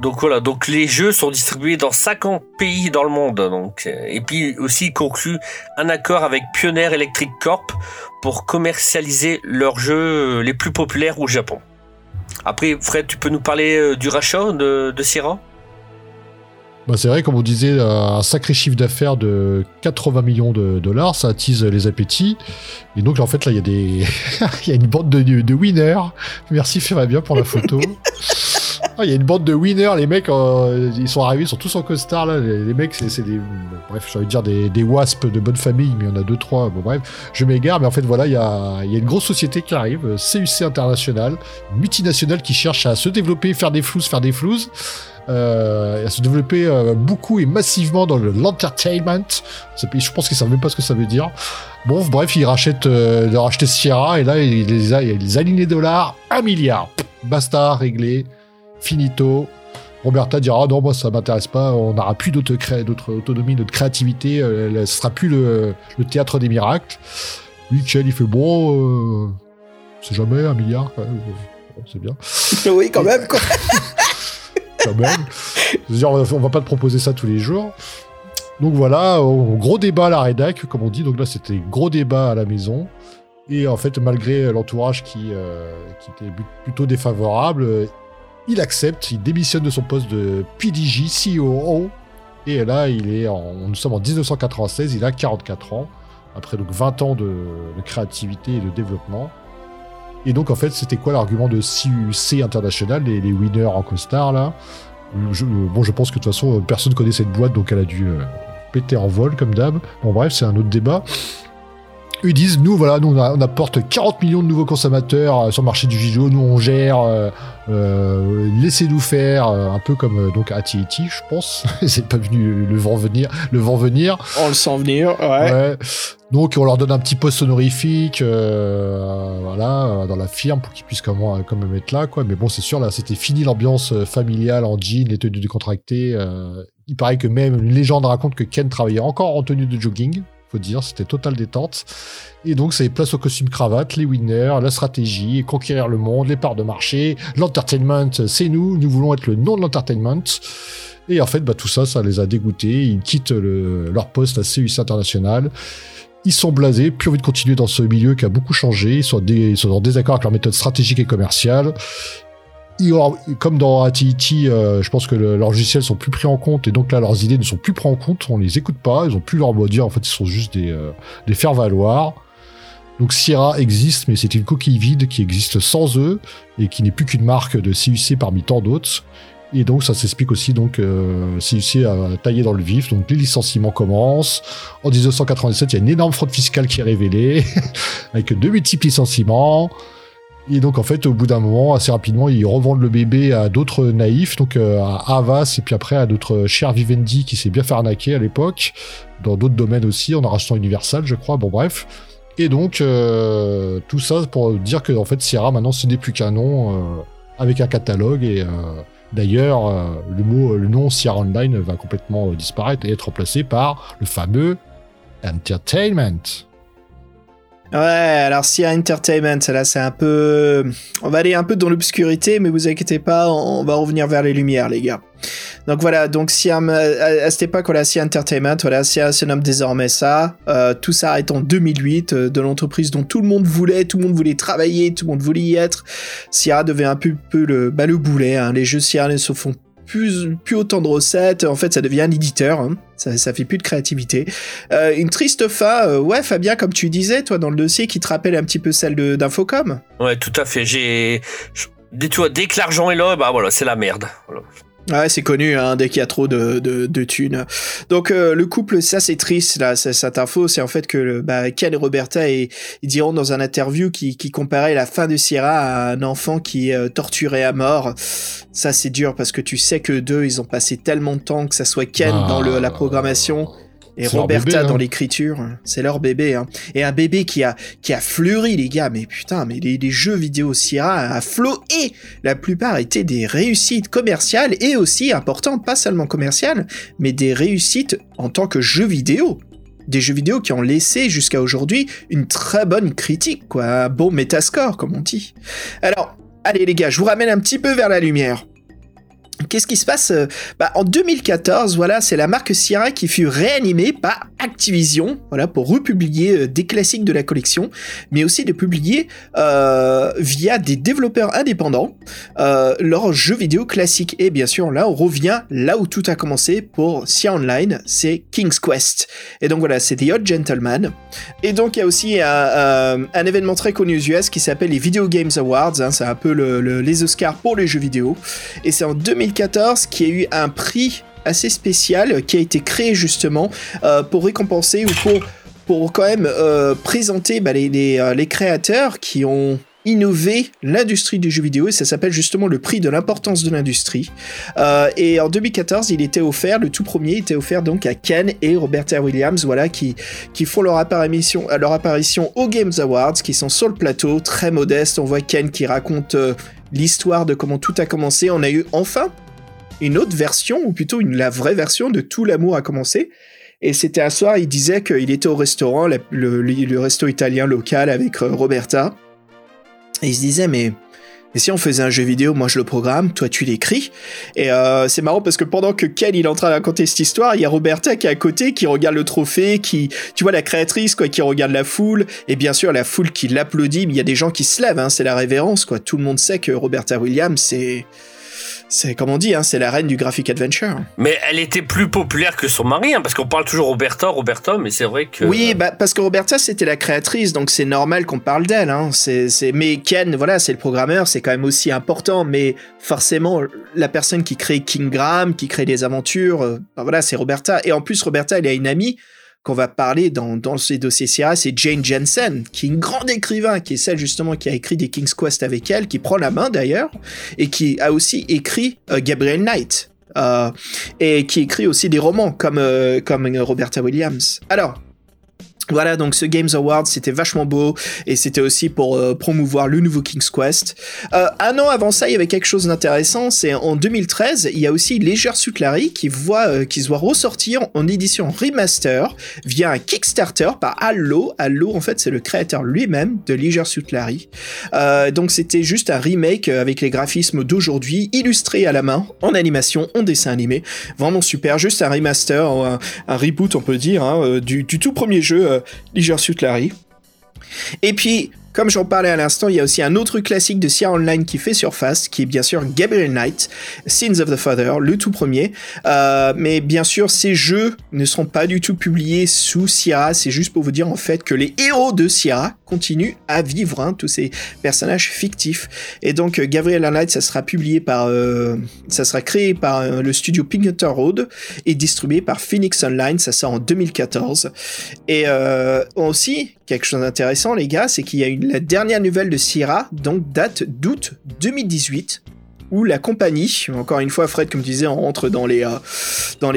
Donc voilà, donc les jeux sont distribués dans 50 pays dans le monde. Donc, et puis aussi, ils concluent un accord avec Pioneer Electric Corp pour commercialiser leurs jeux les plus populaires au Japon. Après, Fred, tu peux nous parler du rachat de Sierra ? C'est vrai, comme on disait, un sacré chiffre d'affaires de 80 millions de dollars, ça attise les appétits. Et donc, en fait, là, il y a il y a une bande de winners. Merci, Fabien, pour la photo. Ah, il y a une bande de winners, les mecs, ils sont arrivés, ils sont tous en costard, là. Les mecs, c'est des... Bon, bref, j'ai envie de dire des wasps de bonne famille, mais il y en a deux, trois. Bon, bref, je m'égare, mais en fait, voilà, il y a une grosse société qui arrive, CUC International, multinationale qui cherche à se développer, faire des flouses. À se développer beaucoup et massivement dans l'entertainment. Je pense qu'ils ne savent même pas ce que ça veut dire. Bon, bref, ils rachètent racheter Sierra et là, ils alignent les dollars, 1 milliard. Basta, réglé, finito. Roberta dira, ah non, moi, ça ne m'intéresse pas, on n'aura plus d'autres autonomie, notre créativité, ce ne sera plus le théâtre des miracles. Michel, il fait, bon, c'est jamais 1 milliard, quand même. C'est bien. Oui, quand même, quoi. Quand même. C'est-à-dire, on va pas te proposer ça tous les jours. Donc voilà, gros débat à la rédac, comme on dit. Donc là, c'était gros débat à la maison. Et en fait, malgré l'entourage qui était plutôt défavorable, il accepte, il démissionne de son poste de PDG, COO. Et là, nous sommes en 1996, il a 44 ans, après donc 20 ans de créativité et de développement. Et donc, en fait, c'était quoi l'argument de CUC International, les winners en costard, là ? Je pense que, de toute façon, personne connaît cette boîte, donc elle a dû péter en vol, comme d'hab. Bon, bref, c'est un autre débat. Ils disent, nous, voilà, on apporte 40 millions de nouveaux consommateurs sur le marché du vidéo, nous, on gère, laissez-nous faire, un peu comme, donc, AT&T, je pense. C'est pas venu le vent venir. On le sent venir, ouais. Donc, on leur donne un petit poste honorifique, voilà, dans la firme pour qu'ils puissent quand même être là, quoi. Mais bon, c'est sûr, là, c'était fini l'ambiance familiale en jean, les tenues décontractées. Il paraît que même une légende raconte que Ken travaillait encore en tenue de jogging. Faut dire, c'était totale détente. Et donc, ça y est, place au costume cravate, les winners, la stratégie, conquérir le monde, les parts de marché, l'entertainment, c'est nous voulons être le nom de l'entertainment. Et en fait, bah, tout ça, ça les a dégoûtés. Ils quittent leur poste à CUC International. Ils sont blasés, plus envie de continuer dans ce milieu qui a beaucoup changé. Ils sont en désaccord avec leur méthode stratégique et commerciale. Comme dans AT&T, je pense que leurs logiciels sont plus pris en compte et donc là leurs idées ne sont plus prises en compte, on les écoute pas, ils ont plus leur mot à dire, en fait ils sont juste des faire-valoir. Donc Sierra existe, mais c'est une coquille vide qui existe sans eux et qui n'est plus qu'une marque de CUC parmi tant d'autres. Et donc ça s'explique aussi, donc CUC a taillé dans le vif, donc les licenciements commencent. En 1997, il y a une énorme fraude fiscale qui est révélée, avec de multiples licenciements. Et donc, en fait, au bout d'un moment, assez rapidement, ils revendent le bébé à d'autres naïfs, donc à Havas, et puis après à notre cher Vivendi qui s'est bien fait arnaquer à l'époque, dans d'autres domaines aussi, en rachetant Universal, je crois, bon bref. Et donc, tout ça pour dire que, en fait, Sierra, maintenant, ce n'est plus qu'un nom avec un catalogue, et d'ailleurs, le nom Sierra Online va complètement disparaître et être remplacé par le fameux Entertainment. Ouais, alors Sierra Entertainment, là c'est un peu... On va aller un peu dans l'obscurité, mais vous inquiétez pas, on va revenir vers les lumières, les gars. Donc voilà, donc Sierra, à cette époque, voilà, Sierra Entertainment, voilà, Sierra se nomme désormais ça. Tout s'arrête en 2008, de l'entreprise dont tout le monde voulait travailler, tout le monde voulait y être. Sierra devait un peu le boulet, hein. Les jeux Sierra ne se font plus autant de recettes, en fait ça devient un éditeur, hein. Ça fait plus de créativité. Une triste fin, ouais Fabien, comme tu disais toi dans le dossier, qui te rappelle un petit peu celle d'Infocom. Ouais tout à fait, tu vois, dès que l'argent est là, bah voilà, c'est la merde. Voilà. Ouais, c'est connu, hein, dès qu'il y a trop de thunes. Donc, le couple, ça, c'est triste, là, cette info. C'est en fait que, Ken et Roberta, ils diront dans un interview qui comparait la fin de Sierra à un enfant qui est torturé à mort. Ça, c'est dur parce que tu sais que deux, ils ont passé tellement de temps, que ça soit Ken dans la programmation. Et c'est Roberta bébé, hein. Dans l'écriture, c'est leur bébé. Hein. Et un bébé qui a fleuri, les gars. Mais putain, mais les jeux vidéo Sierra à flot, et la plupart étaient des réussites commerciales et aussi, important, pas seulement commerciales, mais des réussites en tant que jeux vidéo. Des jeux vidéo qui ont laissé jusqu'à aujourd'hui une très bonne critique, quoi. Un bon métascore, comme on dit. Alors, allez les gars, je vous ramène un petit peu vers la lumière. Qu'est-ce qui se passe? Bah, en 2014, voilà, c'est la marque Sierra qui fut réanimée par Activision, voilà, pour republier des classiques de la collection, mais aussi de publier via des développeurs indépendants leurs jeux vidéo classiques. Et bien sûr, là, on revient là où tout a commencé pour Sierra Online, c'est King's Quest. Et donc voilà, c'est The Odd Gentlemen. Et donc, il y a aussi un événement très connu aux US qui s'appelle les Video Games Awards, hein, c'est un peu les Oscars pour les jeux vidéo. Et c'est en 2014 qui a eu un prix assez spécial qui a été créé justement pour récompenser ou pour quand même présenter bah, les créateurs qui ont innové l'industrie du jeu vidéo, et ça s'appelle justement le prix de l'importance de l'industrie. Et en 2014, le tout premier était offert donc à Ken et Roberta Williams, voilà, qui font leur apparition aux Games Awards, qui sont sur le plateau, très modeste. On voit Ken qui raconte l'histoire de comment tout a commencé. On a eu enfin une autre version, ou plutôt la vraie version de tout l'amour a commencé. Et c'était un soir, il disait qu'il était au restaurant, le resto italien local avec Roberta. Et il se disait, mais si on faisait un jeu vidéo, moi je le programme, toi tu l'écris. Et c'est marrant parce que pendant que Ken il est en train de raconter cette histoire, il y a Roberta qui est à côté, qui regarde le trophée, tu vois la créatrice quoi, qui regarde la foule, et bien sûr la foule qui l'applaudit, mais il y a des gens qui se lèvent, hein, c'est la révérence quoi. Tout le monde sait que Roberta Williams c'est comme on dit, hein, c'est la reine du graphic adventure. Mais elle était plus populaire que son mari, hein, parce qu'on parle toujours Roberta, mais c'est vrai que... Oui, bah, parce que Roberta, c'était la créatrice, donc c'est normal qu'on parle d'elle. Hein, Mais Ken, voilà, c'est le programmeur, c'est quand même aussi important, mais forcément, la personne qui crée Kingram, qui crée des aventures, voilà, c'est Roberta. Et en plus, Roberta, elle a une amie qu'on va parler dans ces dossiers Sierra, c'est Jane Jensen, qui est une grande écrivain, qui est celle justement qui a écrit des King's Quest avec elle, qui prend la main d'ailleurs, et qui a aussi écrit Gabriel Knight, et qui écrit aussi des romans comme Roberta Williams. Alors, voilà, donc ce Games Award, c'était vachement beau, et c'était aussi pour promouvoir le nouveau King's Quest. Un an avant ça, il y avait quelque chose d'intéressant, c'est en 2013, il y a aussi Leisure Suit Larry qui se voit ressortir en édition remaster via un Kickstarter par Allo. Allo, en fait, c'est le créateur lui-même de Leisure Suit Larry. Donc c'était juste un remake avec les graphismes d'aujourd'hui, illustré à la main, en animation, en dessin animé. Vraiment super, juste un remaster, un reboot, on peut dire, hein, du tout premier jeu Leisure Suit Larry. Et puis, comme j'en parlais à l'instant, il y a aussi un autre classique de Sierra Online qui fait surface, qui est bien sûr Gabriel Knight, Sins of the Father, le tout premier. Mais bien sûr, ces jeux ne seront pas du tout publiés sous Sierra, c'est juste pour vous dire en fait que les héros de Sierra continuent à vivre, hein, tous ces personnages fictifs. Et donc, Gabriel Knight, ça sera créé par le studio Pignotter Road et distribué par Phoenix Online, ça sort en 2014. Et aussi, quelque chose d'intéressant, les gars, c'est qu'il y a la dernière nouvelle de Sierra, donc date d'août 2018, où la compagnie, encore une fois, Fred, comme tu disais, on rentre dans les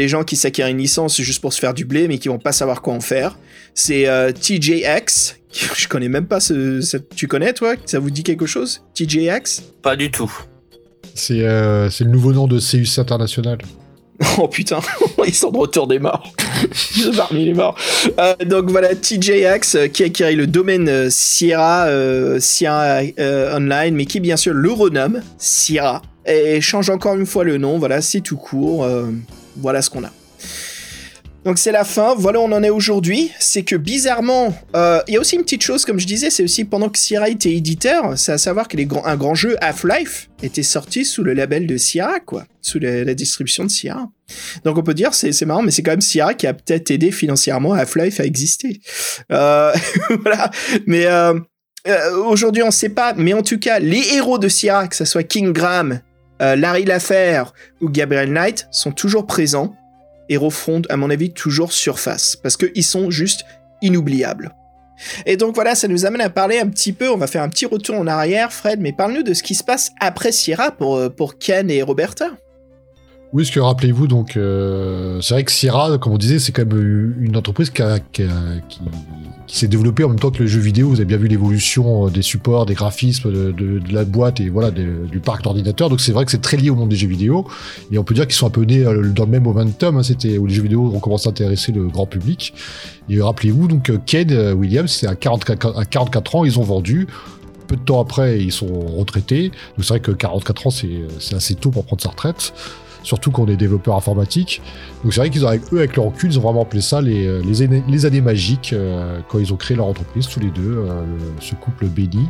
gens qui s'acquièrent une licence juste pour se faire du blé, mais qui vont pas savoir quoi en faire. C'est TJX. Je connais même pas tu connais, toi? Ça vous dit quelque chose? TJX? Pas du tout. C'est le nouveau nom de CUC International. Oh putain, ils sont de retour des morts. Parmi les morts. Donc voilà, TJX qui acquérit le domaine Sierra Online, mais qui bien sûr le renomme Sierra et change encore une fois le nom. Voilà, c'est tout court. Voilà ce qu'on a. Donc c'est la fin, voilà où on en est aujourd'hui. C'est que bizarrement, il y a aussi une petite chose, comme je disais, c'est aussi pendant que Sierra était éditeur, c'est à savoir que un grand jeu, Half-Life, était sorti sous le label de Sierra, quoi, sous la distribution de Sierra. Donc on peut dire, c'est marrant, mais c'est quand même Sierra qui a peut-être aidé financièrement Half-Life à exister. Voilà, mais... aujourd'hui on sait pas, mais en tout cas, les héros de Sierra, que ce soit King Graham, Larry Laffer ou Gabriel Knight, sont toujours présents. Et refondent, à mon avis, toujours surface, parce qu'ils sont juste inoubliables. Et donc voilà, ça nous amène à parler un petit peu, on va faire un petit retour en arrière, Fred, mais parle-nous de ce qui se passe après Sierra pour Ken et Roberta. Oui, ce que rappelez-vous, donc, c'est vrai que Sierra, comme on disait, c'est quand même une entreprise qui s'est développée en même temps que le jeu vidéo. Vous avez bien vu l'évolution des supports, des graphismes, de la boîte et voilà, du parc d'ordinateurs. Donc c'est vrai que c'est très lié au monde des jeux vidéo. Et on peut dire qu'ils sont un peu nés dans le même momentum, hein, c'était où les jeux vidéo ont commencé à intéresser le grand public. Et rappelez-vous, donc, Ken Williams, c'est à 44 ans, ils ont vendu peu de temps après, ils sont retraités. Donc c'est vrai que 44 ans, c'est assez tôt pour prendre sa retraite. Surtout qu'on est développeur informatique. Donc c'est vrai qu'ils ont, eux, avec leur recul, ils ont vraiment appelé ça les années magiques quand ils ont créé leur entreprise, tous les deux, ce couple béni.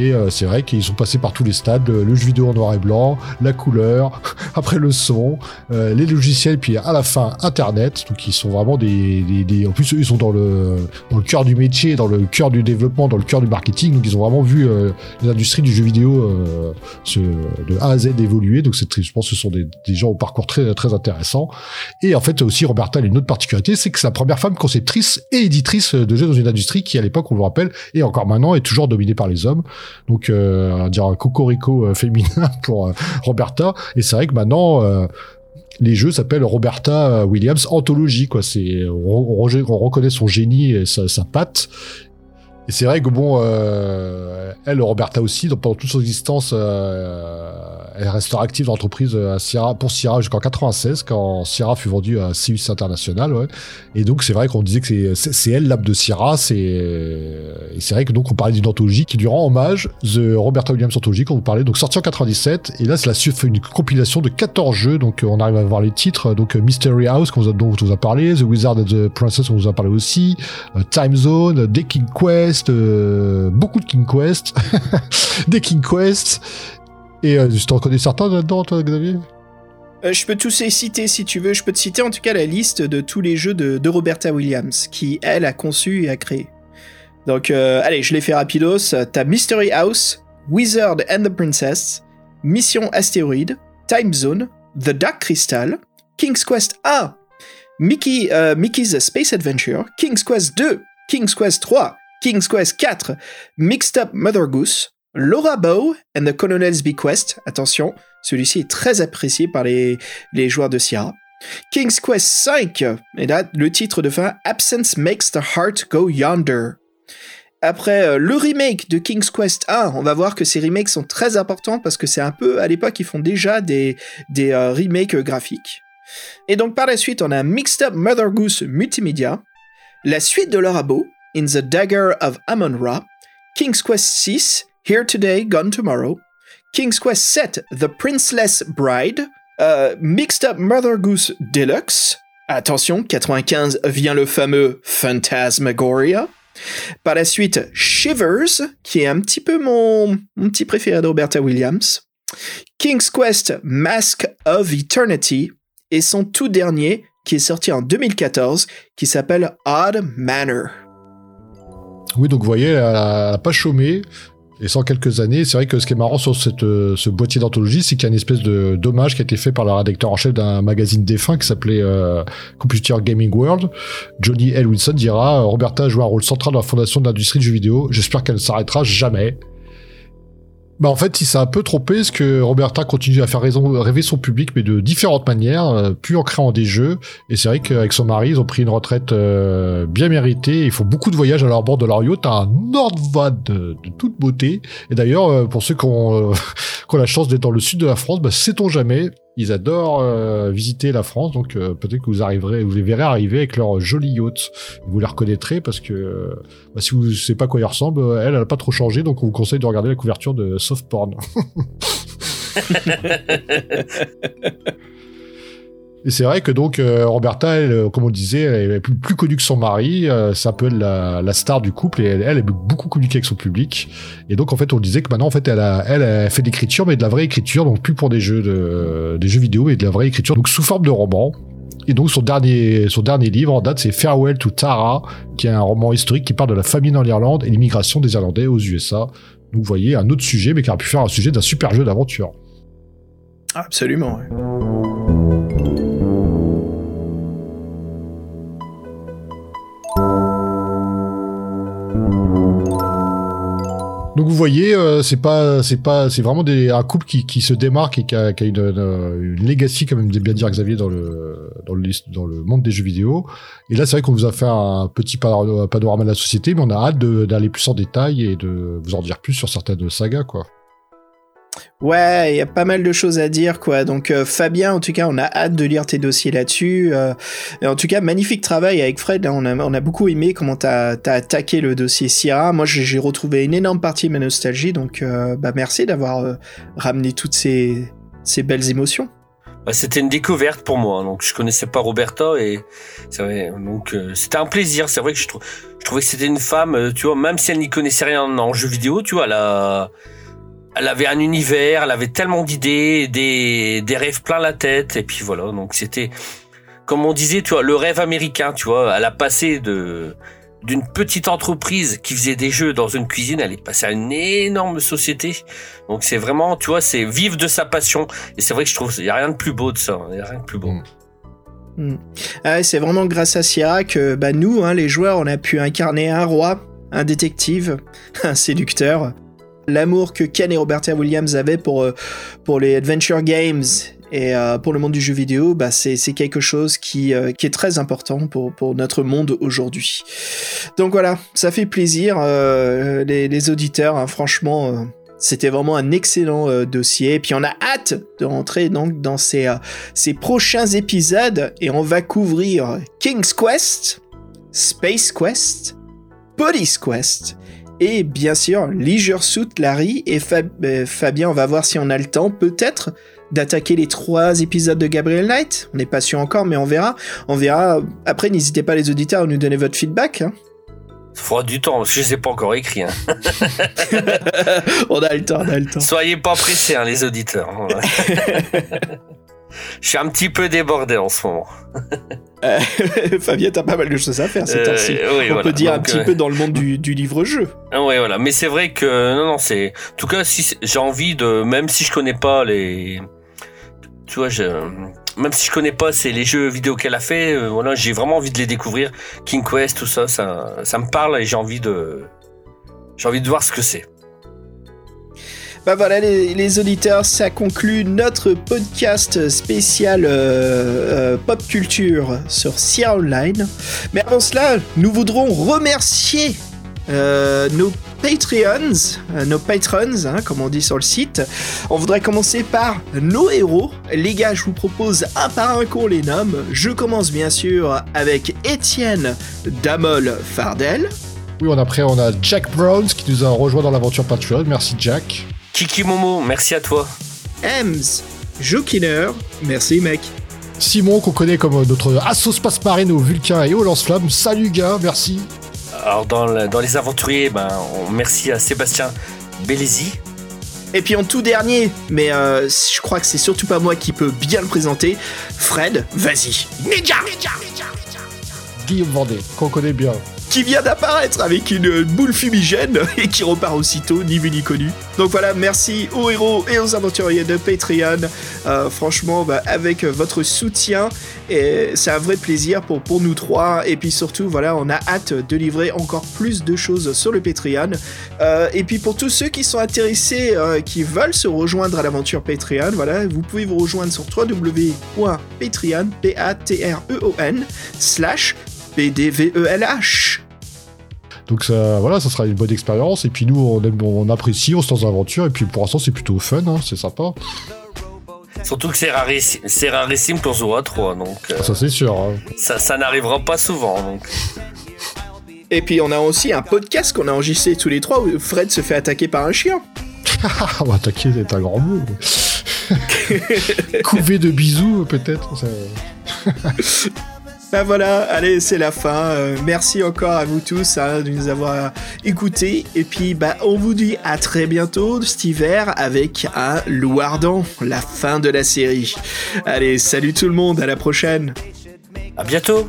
Et c'est vrai qu'ils sont passés par tous les stades, le jeu vidéo en noir et blanc, la couleur, après le son, les logiciels, puis à la fin Internet. Donc ils sont vraiment des en plus eux, ils sont dans le cœur du métier, dans le cœur du développement, dans le cœur du marketing. Donc ils ont vraiment vu l'industrie du jeu vidéo de A à Z évoluer. Donc je pense que ce sont des gens au parcours très très intéressant. Et en fait aussi Roberta a une autre particularité, c'est que c'est la première femme conceptrice et éditrice de jeux dans une industrie qui à l'époque on le rappelle et encore maintenant est toujours dominée par les hommes. Donc dire un cocorico féminin pour Roberta. Et c'est vrai que maintenant les jeux s'appellent Roberta Williams Anthology, quoi. C'est on reconnaît son génie et sa patte. Et c'est vrai que bon, elle, Roberta aussi, donc pendant toute son existence, elle restera active dans l'entreprise pour Sierra jusqu'en 96, quand Sierra fut vendue à CUC International. Ouais. Et donc c'est vrai qu'on disait que c'est elle l'âme de Sierra. Et c'est vrai que donc on parlait d'une anthologie qui lui rend hommage, The Roberta Williams Anthology, qu'on vous parlait, donc sortie en 97. Et là, c'est une compilation de 14 jeux. Donc on arrive à voir les titres. Donc Mystery House, dont on vous a parlé, The Wizard and the Princess, on vous a parlé aussi, Time Zone, King's Quest. Beaucoup de King's Quest, des King's Quest, et tu t'en connais certains là-dedans, toi, Xavier? Je peux tous les citer si tu veux. Je peux te citer en tout cas la liste de tous les jeux de Roberta Williams, qui elle a conçu et a créé. Donc, allez, je les fais rapidos. T'as Mystery House, Wizard and the Princess, Mission Astéroïde, Time Zone, The Dark Crystal, King's Quest A, Mickey's Space Adventure, King's Quest 2, King's Quest 3. King's Quest 4, Mixed Up Mother Goose, Laura Bow and the Colonel's Bequest, attention, celui-ci est très apprécié par les joueurs de Sierra. King's Quest 5, et là, le titre de fin, Absence Makes the Heart Go Yonder. Après le remake de King's Quest 1, on va voir que ces remakes sont très importants parce que c'est un peu, à l'époque, ils font déjà des remakes graphiques. Et donc, par la suite, on a Mixed Up Mother Goose Multimédia, la suite de Laura Bow, In the Dagger of Amon-Ra, King's Quest VI, Here Today, Gone Tomorrow, King's Quest VII, The Princess Bride, Mixed Up Mother Goose Deluxe, attention, 95 vient le fameux Phantasmagoria, par la suite Shivers, qui est un petit peu mon petit préféré de Roberta Williams, King's Quest Mask of Eternity, et son tout dernier, qui est sorti en 2014, qui s'appelle Odd Manor. Oui, donc vous voyez, elle n'a pas chômé, et sans quelques années, c'est vrai que ce qui est marrant sur ce boîtier d'anthologie, c'est qu'il y a une espèce d'hommage qui a été fait par le rédacteur en chef d'un magazine défunt qui s'appelait Computer Gaming World. Johnny L. Wilson dira « Roberta a joué un rôle central dans la fondation de l'industrie du jeu vidéo, j'espère qu'elle ne s'arrêtera jamais ». Bah en fait, il s'est un peu trompé, parce que Roberta continue à faire rêver son public, mais de différentes manières, puis en créant des jeux. Et c'est vrai qu'avec son mari, ils ont pris une retraite bien méritée. Ils font beaucoup de voyages à leur bord de leur yacht, un Nordvan de toute beauté. Et d'ailleurs, pour ceux qui ont la chance d'être dans le sud de la France, bah, sait-on jamais, ils adorent visiter la France, donc peut-être que vous les verrez arriver avec leur joli yacht. Vous les reconnaîtrez parce que si vous ne savez pas à quoi ils ressemblent, elle n'a pas trop changé, donc on vous conseille de regarder la couverture de Soft Porn. Et c'est vrai que donc Roberta, elle, comme on le disait, elle est plus connue que son mari, c'est un peu la star du couple, et elle est beaucoup communiquée avec son public. Et donc en fait, on le disait que maintenant en fait, elle fait de l'écriture, mais de la vraie écriture, donc plus pour des jeux vidéo, mais de la vraie écriture, donc sous forme de roman. Et donc son dernier livre en date, c'est Farewell to Tara, qui est un roman historique qui parle de la famine en Irlande et l'immigration des Irlandais aux USA. Donc vous voyez, un autre sujet, mais qui aurait pu faire un sujet d'un super jeu d'aventure. Absolument, ouais. Donc vous voyez, c'est vraiment un couple qui se démarque et qui a une legacy, comme aime bien dire Xavier, dans le monde des jeux vidéo. Et là, c'est vrai qu'on vous a fait un petit panorama de la société, mais on a hâte d'aller plus en détail et de vous en dire plus sur certaines sagas, quoi. Ouais, il y a pas mal de choses à dire, quoi. Donc, Fabien, en tout cas, on a hâte de lire tes dossiers là-dessus. En tout cas, magnifique travail avec Fred. Hein. On a beaucoup aimé comment t'as attaqué le dossier Sierra. Moi, j'ai retrouvé une énorme partie de ma nostalgie. Donc, merci d'avoir ramené toutes ces belles émotions. C'était une découverte pour moi, donc je connaissais pas Roberta et c'est vrai, donc c'était un plaisir. C'est vrai que je trouvais que c'était une femme, tu vois, même si elle n'y connaissait rien en jeu vidéo, tu vois, elle avait un univers, elle avait tellement d'idées, des rêves plein la tête et puis voilà. Donc c'était, comme on disait, tu vois, le rêve américain, tu vois, elle a passé d'une petite entreprise qui faisait des jeux dans une cuisine, elle est passée à une énorme société. Donc c'est vraiment, tu vois, c'est vivre de sa passion. Et c'est vrai que je trouve, il n'y a rien de plus beau de ça. Il n'y a rien de plus beau. Ah, c'est vraiment grâce à Sierra que nous, les joueurs, on a pu incarner un roi, un détective, un séducteur. L'amour que Ken et Roberta Williams avaient pour les Adventure Games et pour le monde du jeu vidéo, c'est quelque chose qui est très important pour notre monde aujourd'hui. Donc voilà, ça fait plaisir, les auditeurs, hein, franchement, c'était vraiment un excellent dossier. Et puis on a hâte de rentrer donc dans ces prochains épisodes et on va couvrir King's Quest, Space Quest, Police Quest et bien sûr Leisure Suit Larry et Fabien, on va voir si on a le temps, peut-être d'attaquer les 3 épisodes de Gabriel Knight. On n'est pas sûr encore, mais on verra. On verra. Après, n'hésitez pas, les auditeurs, à nous donner votre feedback. Hein. Ça fera du temps, parce que je ne les ai pas encore écrits. Hein. on a le temps. Soyez pas pressés, hein, les auditeurs. Voilà. Je suis un petit peu débordé en ce moment. Fabien, t'as pas mal de choses à faire ces temps-ci. Peut dire donc, un petit peu dans le monde du livre-jeu. Oui, voilà. Mais c'est vrai que non, c'est. En tout cas, si j'ai envie de, même si je connais pas les, tu vois, même si je connais pas les jeux vidéo qu'elle a fait, voilà, j'ai vraiment envie de les découvrir. King Quest, tout ça, ça me parle et j'ai envie de voir ce que c'est. Voilà les auditeurs, ça conclut notre podcast spécial pop culture sur Sierra Online. Mais avant cela, nous voudrons remercier nos patrons, hein, comme on dit sur le site. On voudrait commencer par nos héros. Les gars, je vous propose un par un qu'on les nomme. Je commence bien sûr avec Étienne Damol Fardel. Oui, on a Jack Browns qui nous a rejoint dans l'aventure peinturée. Merci Jack. Kiki Momo, merci à toi. Ems, Jokinner, merci mec. Simon, qu'on connaît comme notre asso space marine aux Vulcains et aux lance-flammes, salut gars, merci. Alors dans les aventuriers, merci à Sébastien Bellesi. Et puis en tout dernier, mais je crois que c'est surtout pas moi qui peux bien le présenter, Fred, vas-y. Ninja. Guillaume Vendée, qu'on connaît bien. Qui vient d'apparaître avec une boule fumigène et qui repart aussitôt, ni vu ni connu. Donc voilà, merci aux héros et aux aventuriers de Patreon. Franchement, avec votre soutien, et c'est un vrai plaisir pour nous trois. Et puis surtout, voilà, on a hâte de livrer encore plus de choses sur le Patreon. Et puis pour tous ceux qui sont intéressés, qui veulent se rejoindre à l'aventure Patreon, voilà, vous pouvez vous rejoindre sur www.patreon.com/PDVELH. Donc ça, voilà, ça sera une bonne expérience. Et puis nous, on apprécie, on se lance dans l'aventure. Et puis pour l'instant, c'est plutôt fun, hein, c'est sympa. Surtout que c'est rarissime pour Zora 3, donc. Ça c'est sûr. Hein. Ça n'arrivera pas souvent. Donc. Et puis on a aussi un podcast qu'on a enregistré tous les trois où Fred se fait attaquer par un chien. On va attaquer, c'est un grand mot. Couvé de bisous, peut-être. Ça... Ben voilà, allez, c'est la fin. Merci encore à vous tous de nous avoir écoutés. Et puis, on vous dit à très bientôt cet hiver avec un loup ardent, la fin de la série. Allez, salut tout le monde, à la prochaine. À bientôt.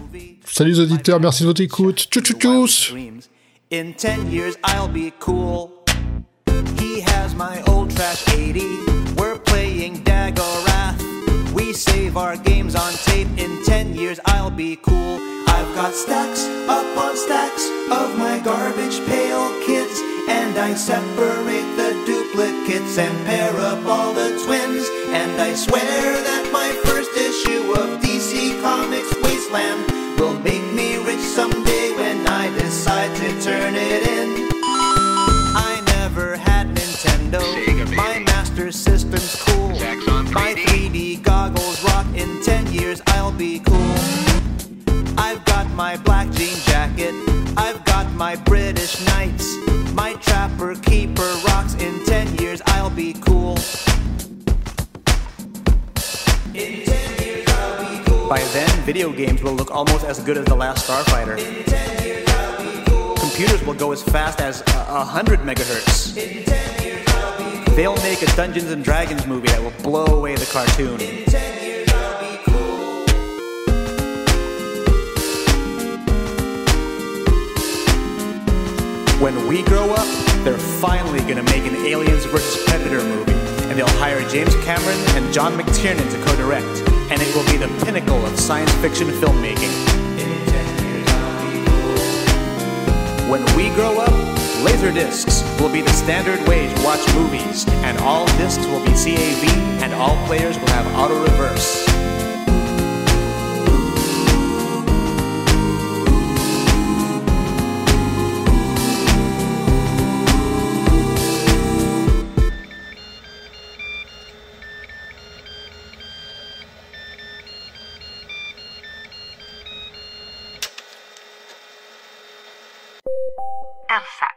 Salut les auditeurs, merci de votre écoute. Tchou tchou tchous. In 10 years, I'll be cool. He has my old trash 80. We're playing Dagorath. We save our games on tape. In 10 years I'll be cool. I've got stacks upon stacks of my garbage pail kids, and I separate the duplicates and pair up all the twins. And I swear that my first issue of DC Comics Wasteland will make me rich someday when I decide to turn it in. I never had Nintendo. My master system husband's cool. My 3D goggles rock. In 10 years I'll be cool. I've got my black jean jacket. I've got my British Knights. My Trapper Keeper rocks. In 10 years I'll be cool. In 10 years I'll be cool. By then, video games will look almost as good as The Last Starfighter. In 10 years I'll be cool. Computers will go as fast as 100 megahertz. In 10 years I'll be cool. They'll make a Dungeons and Dragons movie that will blow away the cartoon. In 10 years I'll be cool. When we grow up, they're finally gonna make an Aliens vs. Predator movie. And they'll hire James Cameron and John McTiernan to co-direct. And it will be the pinnacle of science fiction filmmaking. In 10 years I'll be cool. When we grow up, Laserdiscs will be the standard way to watch movies. And all discs will be CAV, and all players will have auto-reverse. Elsa,